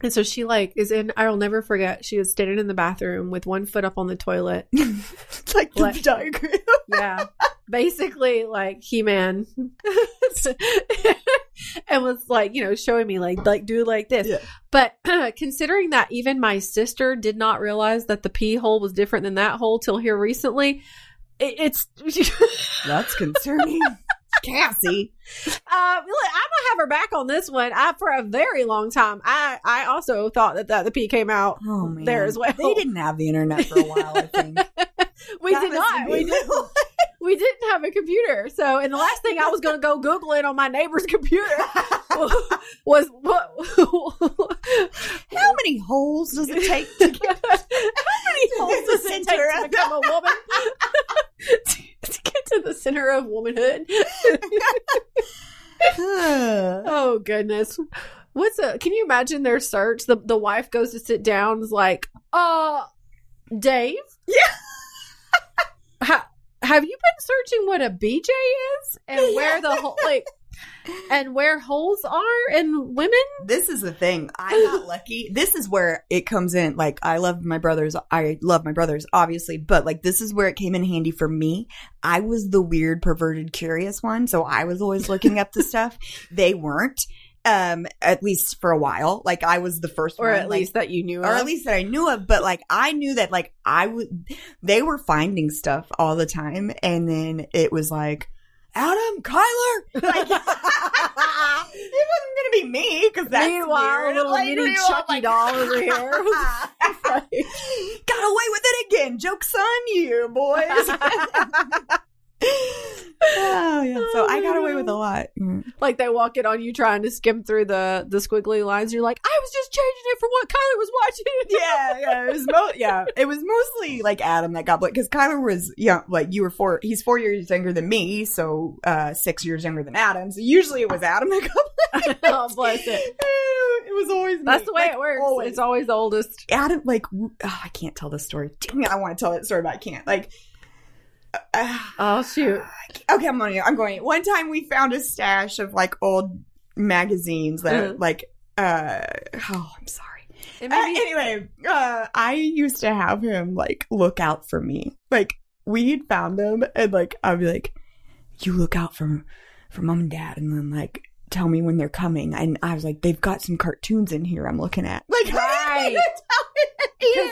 And so she, like, is in, I'll never forget, she was standing in the bathroom with one foot up on the toilet. It's like the diagram. Yeah. Basically, like, He-Man. And was, like, you know, showing me, like do like this. Yeah. But considering that even my sister did not realize that the pee hole was different than that hole till here recently, it's... That's concerning. Cassie. Look, I'm gonna have her back on this one. For a very long time, I also thought that the pee came out there as well. They didn't have the internet for a while, I think. We didn't have a computer. So, and the last thing I was going to go Google it on my neighbor's computer was what? How many holes does it take to get? How many holes does it take to become a woman? To get to the center of womanhood. Oh goodness! Can you imagine their search? The wife goes to sit down, is like, Dave. Yeah. Have you been searching what a BJ is and where the hole, like, and where holes are in women? This is the thing. I'm not lucky. This is where it comes in. Like, I love my brothers, obviously, but like, this is where it came in handy for me. I was the weird, perverted, curious one. So I was always looking up the stuff. They weren't. At least for a while, like I was the first one, or at least that you knew of. Or at least that I knew of, but like I knew that like they were finding stuff all the time, and then it was like, Adam, Kyler, like, it wasn't gonna be me, because that's meanwhile weird. Little mini like, Chucky doll over here. Got away with it again, joke's on you, boys. Oh, yeah. So I got away with a lot. Like they walk it on you trying to skim through the squiggly lines. You're like, I was just changing it for what Kyler was watching. Yeah, it was mostly like Adam that got blamed, because Kyler was young. Like you were he's 4 years younger than me, so 6 years younger than Adam. So usually it was Adam that got blamed. Oh, bless it. It was always me. That's the way it works. Always. It's always the oldest. Adam, like, I can't tell this story. Dang it, I want to tell that story, but I can't. Like. Oh shoot! Okay, I'm going. One time we found a stash of like old magazines that are like. I'm sorry. Anyway, I used to have him like look out for me. Like we'd found them, and like I'd be like, "You look out for Mom and Dad," and then like tell me when they're coming. And I was like, "They've got some cartoons in here. I'm looking at." Like, right.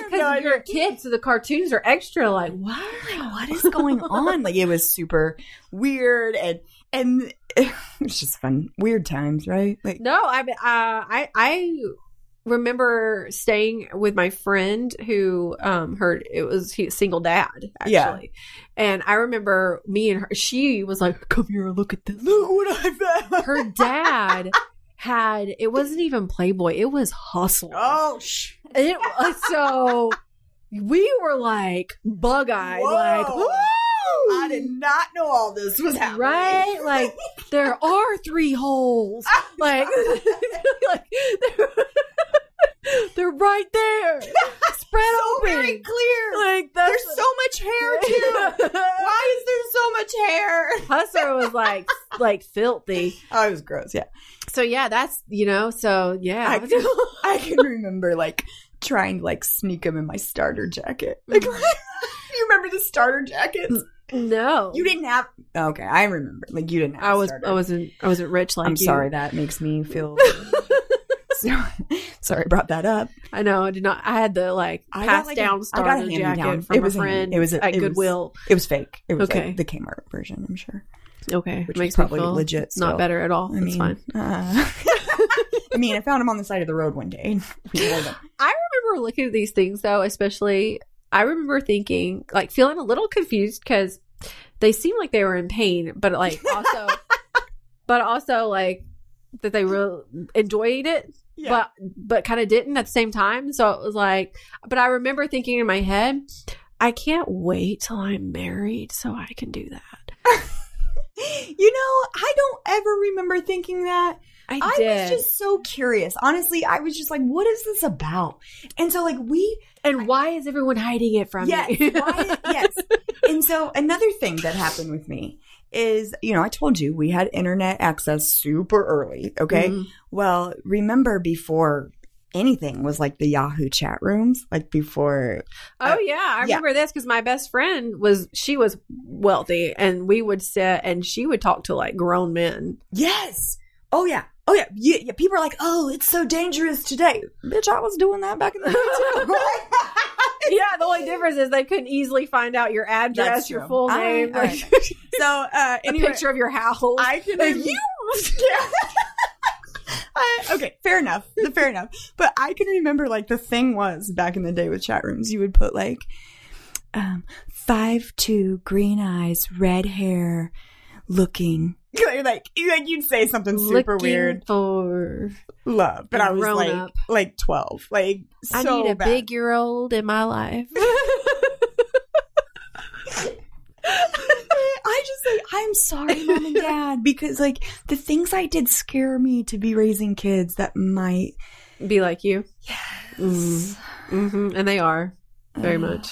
Because you're a kid, so the cartoons are extra. Like, wow, what is going on? Like, it was super weird, and it's just fun, weird times, right? Like, no, I remember staying with my friend who heard it was a single dad, actually, and I remember me and her. She was like, "Come here and look at this. Look what I found." Her dad. Had it wasn't even Playboy, it was Hustler. Oh, so we were like bug-eyed, whoa. Like, woo! I did not know all this was happening. Right, like there are three holes, like, like they're right there, spread so open, very clear. Like there's so much hair too? Why is there so much hair? Hustler was like filthy. Oh, it was gross. Yeah. So yeah, that's, you know, so yeah. I can remember like trying to like sneak them in my starter jacket. Like, you remember the starter jackets? No, you didn't have. Okay, I remember. Like you didn't have. I wasn't rich like you. I'm sorry, that makes me feel. Sorry, I brought that up. I know. I did not. I had the like passed like down starter jacket from a friend. It was at Goodwill. It was fake. It was okay. Like the Kmart version, I'm sure. Okay, which makes probably me feel legit. So. Not better at all. I mean, it's fine. I mean, I found them on the side of the road one day. I remember looking at these things though, especially. I remember thinking, like, feeling a little confused because they seemed like they were in pain, but like also, like that they really enjoyed it, yeah. but kind of didn't at the same time. So it was like, but I remember thinking in my head, I can't wait till I'm married so I can do that. You know, I don't ever remember thinking that. I was just so curious. Honestly, I was just like, what is this about? And so like why is everyone hiding it from me? Yes. And so another thing that happened with me is, you know, I told you we had internet access super early. Okay. Mm-hmm. Well, remember before anything was like the Yahoo chat rooms, like before. I remember this because my best friend she was wealthy and we would sit and she would talk to like grown men. Yes. Oh yeah. Yeah. People are like, "Oh, it's so dangerous today." Bitch, I was doing that back in the day too. Yeah, the only difference is they couldn't easily find out your address, your full name, right. So anyway, a picture of your house. Okay, fair enough. But I can remember like the thing was back in the day with chat rooms, you would put like 5'2", green eyes, red hair, looking. Like you'd say something super looking weird for love, but I was like 12, like so I need a bad. Big year old in my life. I just like, I'm sorry, Mom and Dad, because like the things I did scare me to be raising kids that might be like you. Yes. Mm-hmm. Mm-hmm. And they are very much.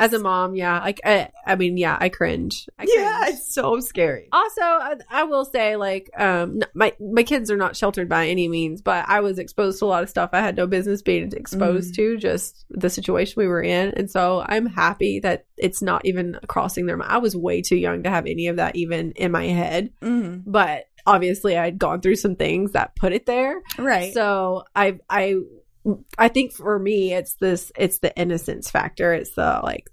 As a mom, yeah, like I cringe. Yeah, it's so scary. Also, I will say, like, my kids are not sheltered by any means, but I was exposed to a lot of stuff I had no business being exposed to, just the situation we were in, and so I'm happy that it's not even crossing their mind. I was way too young to have any of that even in my head, but obviously I'd gone through some things that put it there, right? So I think for me, it's the innocence factor. It's the like,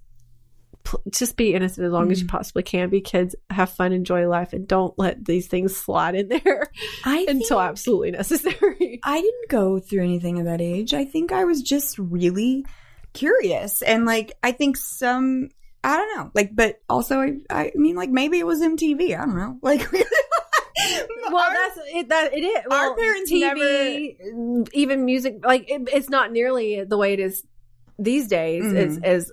just be innocent as long as you possibly can. Be kids, have fun, enjoy life, and don't let these things slide in there until absolutely necessary. I didn't go through anything at that age. I think I was just really curious. And like, I think I don't know, like, but also I mean, like maybe it was MTV. I don't know. Like, Well, it is. Well, our parents TV, never... even music, like it's not nearly the way it is these days. It was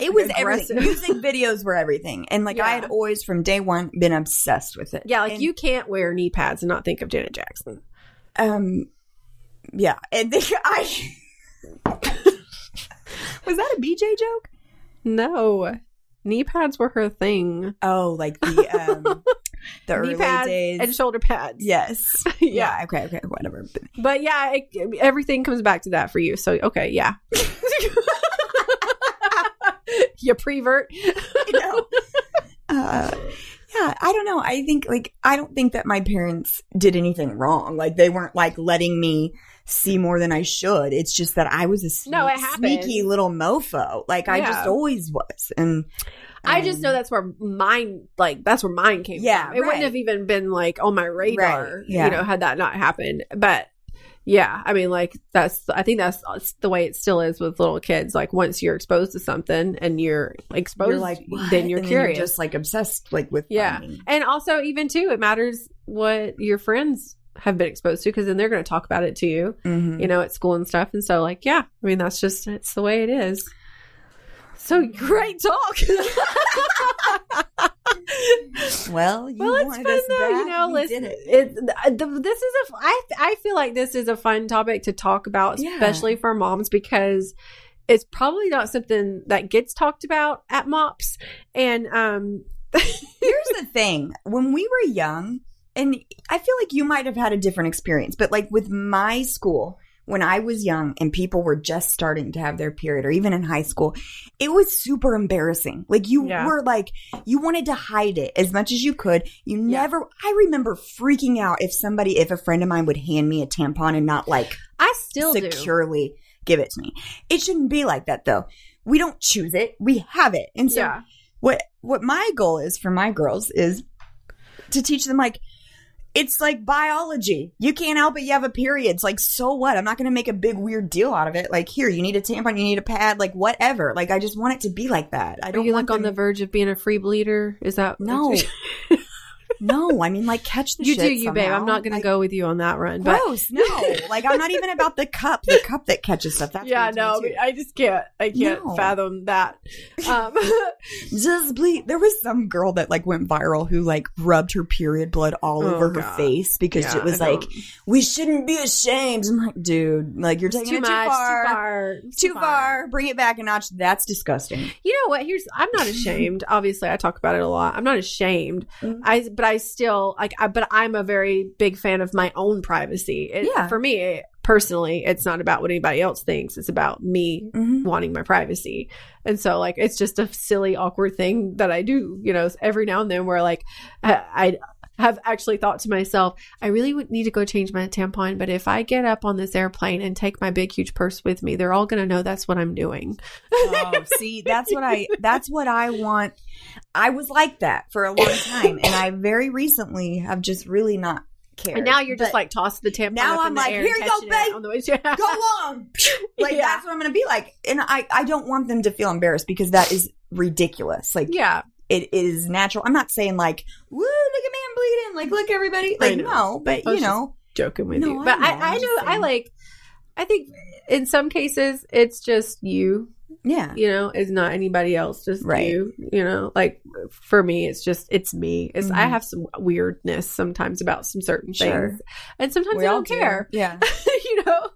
aggressive. Everything. Music videos were everything, and like I had always from day one been obsessed with it. Yeah, like you can't wear knee pads and not think of Janet Jackson. Yeah, and I was that a BJ joke? No, knee pads were her thing. Oh, like the. The knee early pads days. And shoulder pads. Yes. Yeah. Okay. Whatever. But yeah, everything comes back to that for you. So, okay. Yeah. You prevert. I know. Yeah. I don't know. I think like, I don't think that my parents did anything wrong. Like they weren't like letting me see more than I should. It's just that I was a sneaky little mofo. Like I just always was. And I just know that's where mine came from. It wouldn't have even been like on my radar, you know, had that not happened. But yeah, I mean, like I think that's the way it still is with little kids. Like once you're exposed to something and you're like, what? Then you're curious. You're just like obsessed like with finding. And also even too, it matters what your friends have been exposed to because then they're going to talk about it to you, you know, at school and stuff. And so like, yeah, I mean, that's just, it's the way it is. So great talk. Well, it's fun though, you know. Listen, I feel like this is a fun topic to talk about, especially for moms, because It's probably not something that gets talked about at MOPS. And here's the thing. When we were young, and I feel like you might have had a different experience, but like with my school, when I was young and people were just starting to have their period or even in high school, it was super embarrassing. Like you were like, you wanted to hide it as much as you could. You never, I remember freaking out if somebody, if a friend of mine would hand me a tampon and not like I still securely give it to me. It shouldn't be like that though. We don't choose it. We have it. And so what my goal is for my girls is to teach them like, it's like biology. You can't help it. You have a period. It's like, so what? I'm not going to make a big weird deal out of it. Like, here, you need a tampon. You need a pad. Like, whatever. Like, I just want it to be like that. I don't. Are you like on the verge of being a free bleeder? Is that no? No, I mean, like, catch the shit. You do you, somehow. Babe. I'm not going to go with you on that run. Gross. But... no. Like, I'm not even about the cup that catches stuff. That's no, I just can't. I can't fathom that. Just bleed. There was some girl that, like, went viral who, like, rubbed her period blood all over her face because it was like, we shouldn't be ashamed. I'm like, dude, like, you're taking it too far. Bring it back a notch. That's disgusting. You know what? I'm not ashamed. Obviously, I talk about it a lot. I'm not ashamed. Mm-hmm. But I'm a very big fan of my own privacy. For me, personally, it's not about what anybody else thinks. It's about me wanting my privacy. And so, like, it's just a silly, awkward thing that I do, you know, every now and then where, like, I have actually thought to myself, I really would need to go change my tampon. But if I get up on this airplane and take my big, huge purse with me, they're all going to know that's what I'm doing. Oh, see, that's what I want. I was like that for a long time. And I very recently have just really not cared. And now you're just like toss the tampon now up in the air. Now I'm like, here you go, babe. On the way to- go on. Like, that's what I'm going to be like. And I don't want them to feel embarrassed because that is ridiculous. Like, it is natural. I'm not saying like, woo, look at me, I'm bleeding. Like, look, everybody. Like, no, but you know. Joking with you. But I know, I think in some cases, it's just you. Yeah. You know, it's not anybody else, just you, you know, like for me, it's me. It's I have some weirdness sometimes about some certain things and sometimes I don't care. Yeah. You know,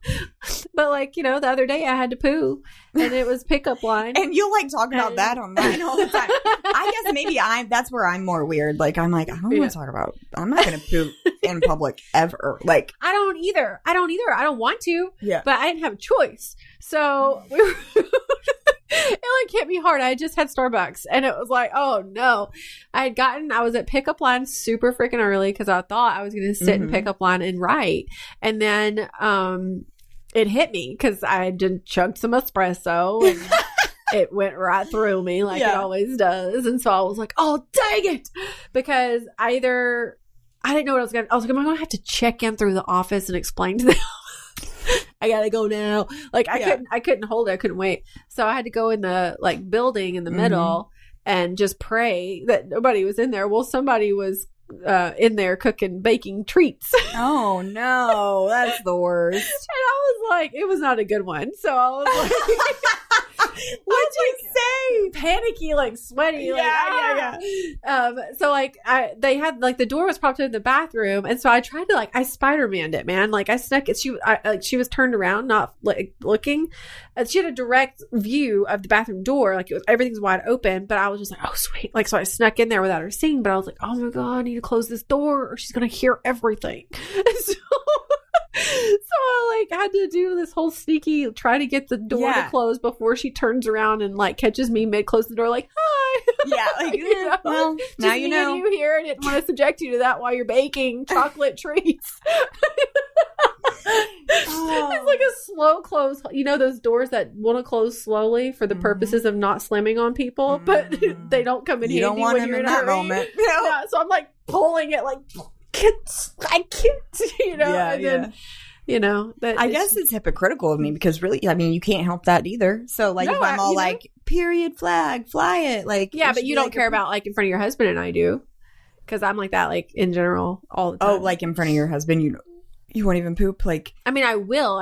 but like, you know, the other day I had to poo and it was pickup line. And you'll like talk about that on mine all the time. I guess maybe that's where I'm more weird. Like, I'm like, I don't want to talk about, I'm not going to poo in public ever. Like, I don't either. I don't want to, but I didn't have a choice. So it like hit me hard. I just had Starbucks and it was like, oh no, I was at pickup line super freaking early because I thought I was going to sit in pickup line and write. And then it hit me because I just chugged some espresso and it went right through me like it always does. And so I was like, oh dang it, because either I didn't know what I was like, am I going to have to check in through the office and explain to them? I gotta go now. Like I couldn't hold it. I couldn't wait. So I had to go in the like building in the middle and just pray that nobody was in there. Well, somebody was in there baking treats. Oh no, that's the worst. And I was like, it was not a good one. So I was like, what'd you say? Panicky, like sweaty. Like, so like they had like the door was propped in the bathroom, and so I tried to like I Spider-Man'd it, man. Like I snuck it. She was turned around, not like looking. She had a direct view of the bathroom door, like it was everything's wide open. But I was just like, oh sweet, like so I snuck in there without her seeing. But I was like, oh my god, I need to close this door, or she's gonna hear everything. And so I like had to do this whole sneaky try to get the door to close before she turns around and like catches me mid close the door like hi like you know, well now you know you here. I didn't want to subject you to that while you're baking chocolate treats. It's like a slow close, you know, those doors that want to close slowly for the purposes of not slamming on people, but they don't come in you handy don't want when you're in that hurry. Moment so I'm like pulling it like I can't, you know, and then, you know, that I guess it's hypocritical of me because really, I mean, you can't help that either. So like, no, if I'm all like, know? Period flag, fly it. Like, yeah, but you don't care about like in front of your husband and I do, because I'm like that, like in general, all the time. Oh, like in front of your husband, you won't even poop. Like, I mean, I will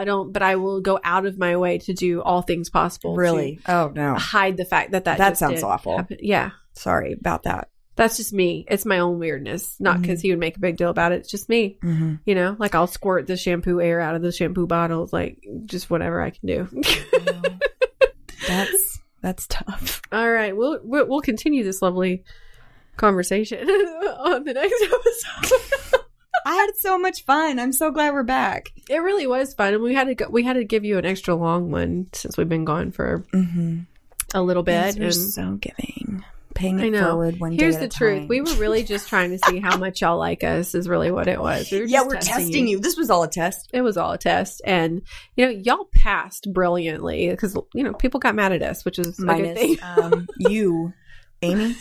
go out of my way to do all things possible. Really? Oh no. Hide the fact that just sounds awful. Happen. Yeah. Sorry about that. That's just me. It's my own weirdness. Not because he would make a big deal about it. It's just me. Mm-hmm. You know, like I'll squirt the shampoo air out of the shampoo bottles. Like just whatever I can do. That's tough. All right, we'll continue this lovely conversation on the next episode. I had so much fun. I'm so glad we're back. It really was fun, and we had to give you an extra long one since we've been gone for a little bit. You're so giving. Paying it forward one day at a time. Here's the truth. We were really just trying to see how much y'all like us is really what it was. We're testing you. This was all a test. It was all a test. And, y'all passed brilliantly because, people got mad at us, which is minus, a good thing. You, Amy.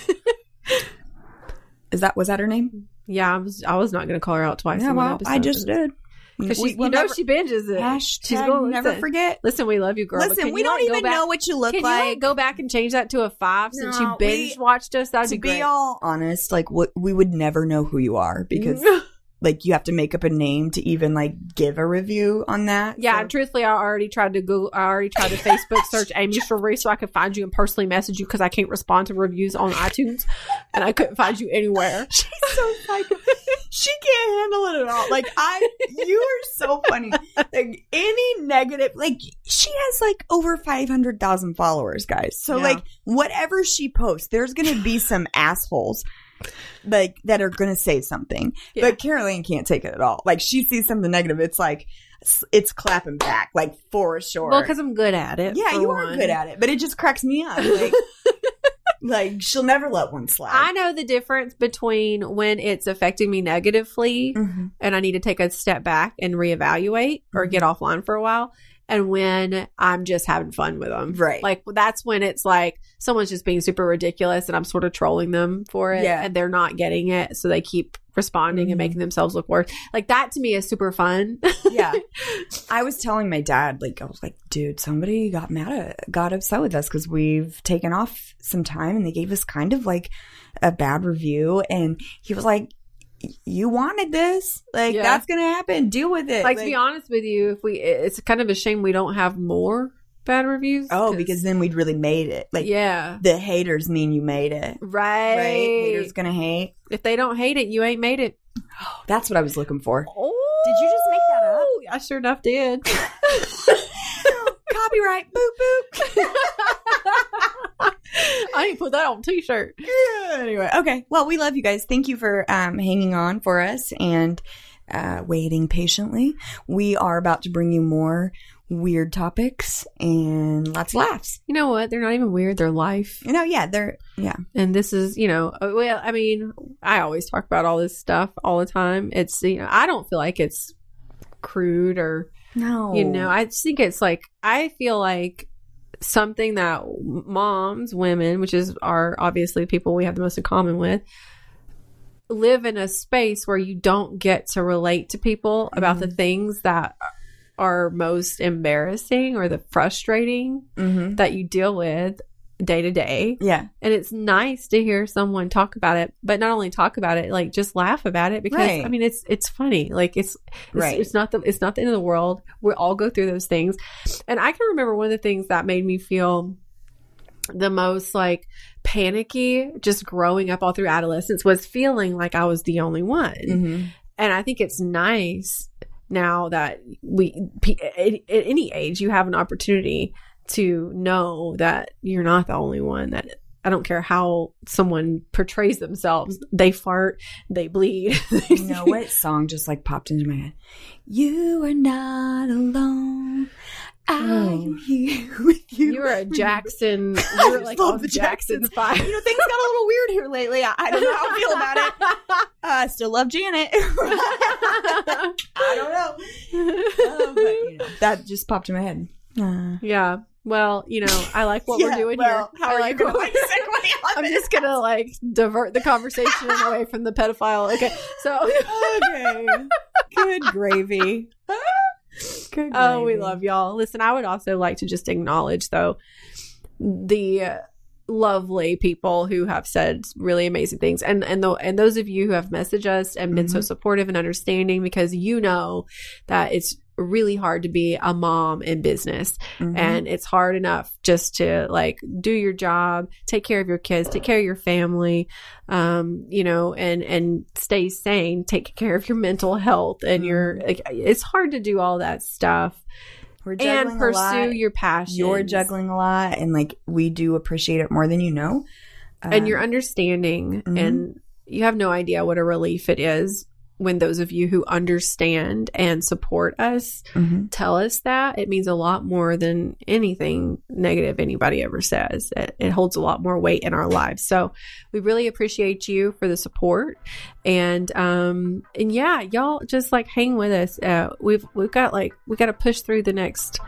Was that her name? Yeah, I was not going to call her out twice. Yeah, well, I just did. Because she binges it. Hashtag never forget. Listen, we love you, girl. Listen, we don't even know what you look like. Can you go back and change that to a 5 since you binge-watched us? That'd be great. To be all honest, we would never know who you are because you have to make up a name to even give a review on that. Yeah, so. And truthfully, I already tried to Facebook search Amy Cherie so I could find you and personally message you because I can't respond to reviews on iTunes and I couldn't find you anywhere. She's so psycho. She can't handle it at all. You are so funny. Any negative, she has over 500,000 followers, guys. So yeah. Whatever she posts, there's going to be some assholes that are going to say something. Yeah. But Caroline can't take it at all. She sees something negative, it's clapping back, for sure. Well, because I'm good at it. Yeah, you are good at it, but it just cracks me up. She'll never let one slide. I know the difference between when it's affecting me negatively and I need to take a step back and reevaluate or get offline for a while and when I'm just having fun with them. Right. That's when it's someone's just being super ridiculous and I'm sort of trolling them for it and they're not getting it. So they keep responding and making themselves look worse. That to me is super fun. Yeah. I was telling my dad, I was dude, somebody got upset with us because we've taken off some time and they gave us kind of a bad review. And he was like, you wanted this. That's going to happen. Deal with it. To be honest with you, it's kind of a shame we don't have more bad reviews. Oh, because then we'd really made it. The haters mean you made it. Right. Haters gonna hate. If they don't hate it, you ain't made it. Oh, that's what I was looking for. Oh, did you just make that up? I sure enough did. Copyright. Boop, boop. I need to put that on a t-shirt. Yeah, anyway. Okay. Well, we love you guys. Thank you for hanging on for us and waiting patiently. We are about to bring you more weird topics and lots of laughs. You know what? They're not even weird. They're life. You know, yeah. And this is, well, I mean, I always talk about all this stuff all the time. It's, I don't feel like it's crude or, no. I just think it's I feel like something that moms, women, which are obviously the people we have the most in common with, live in a space where you don't get to relate to people about the things that are most embarrassing or the frustrating that you deal with day to day. Yeah. And it's nice to hear someone talk about it, but not only talk about it, just laugh about it because right. I mean, it's funny. Right. It's not the end of the world. We all go through those things. And I can remember one of the things that made me feel the most panicky just growing up all through adolescence was feeling like I was the only one. Mm-hmm. And I think it's nice now that we, at any age, you have an opportunity to know that you're not the only one, that I don't care how someone portrays themselves. They fart, they bleed. You know what song just popped into my head? You are not alone. I'm here with you. You were a Jackson. You were love the Jacksons. Five. Things got a little weird here lately. I don't know how I feel about it. I still love Janet. I don't know. But that just popped in my head. Yeah. Well, I like what we're doing here. How I are like you going? I'm just going to divert the conversation away from the pedophile. Okay. Okay. Good gravy. Good oh, we love y'all. Listen, I would also like to just acknowledge, though, the lovely people who have said really amazing things, and those of you who have messaged us and been so supportive and understanding, because that it's really hard to be a mom in business, and it's hard enough just to do your job, take care of your kids, take care of your family, and stay sane, take care of your mental health and your it's hard to do all that stuff We're juggling and pursue a lot. Your passions. You're juggling a lot, and like we do appreciate it more than you know. And you're understanding, mm-hmm. and you have no idea what a relief it is when those of you who understand and support us mm-hmm. tell us that. It means a lot more than anything negative anybody ever says. It holds a lot more weight in our lives. So we really appreciate you for the support. And yeah, y'all just like hang with us. We got to push through the next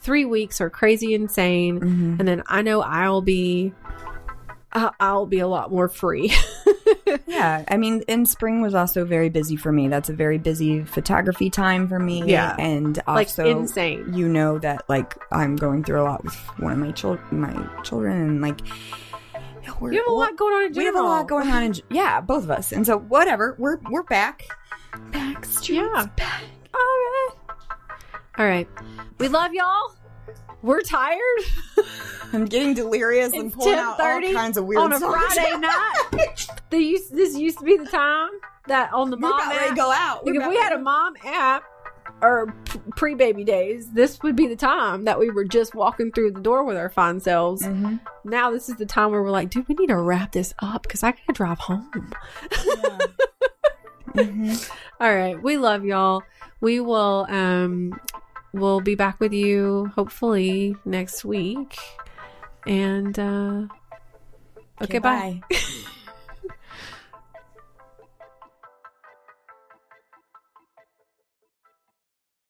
3 weeks are crazy insane. Mm-hmm. And then I know I'll be a lot more free. Yeah. I mean, and spring was also very busy for me. That's a very busy photography time for me. Yeah. And also like insane. You know that like I'm going through a lot with one of my children and like you have a lot going on in general. We have a lot going on in yeah, both of us. And so whatever, we're back. Back streets. Yeah. Back. All right. All right. We love y'all. We're tired. I'm getting delirious and pulling out all kinds of weird on a songs. Friday night. This used to be the time that on the mom app. Go out. Like if we had a mom app or pre-baby days, this would be the time that we were just walking through the door with our fine selves. Mm-hmm. Now this is the time where we're like, dude, we need to wrap this up because I gotta drive home. Yeah. Mm-hmm. All right, we love y'all. We will. We'll be back with you hopefully next week. And okay, bye.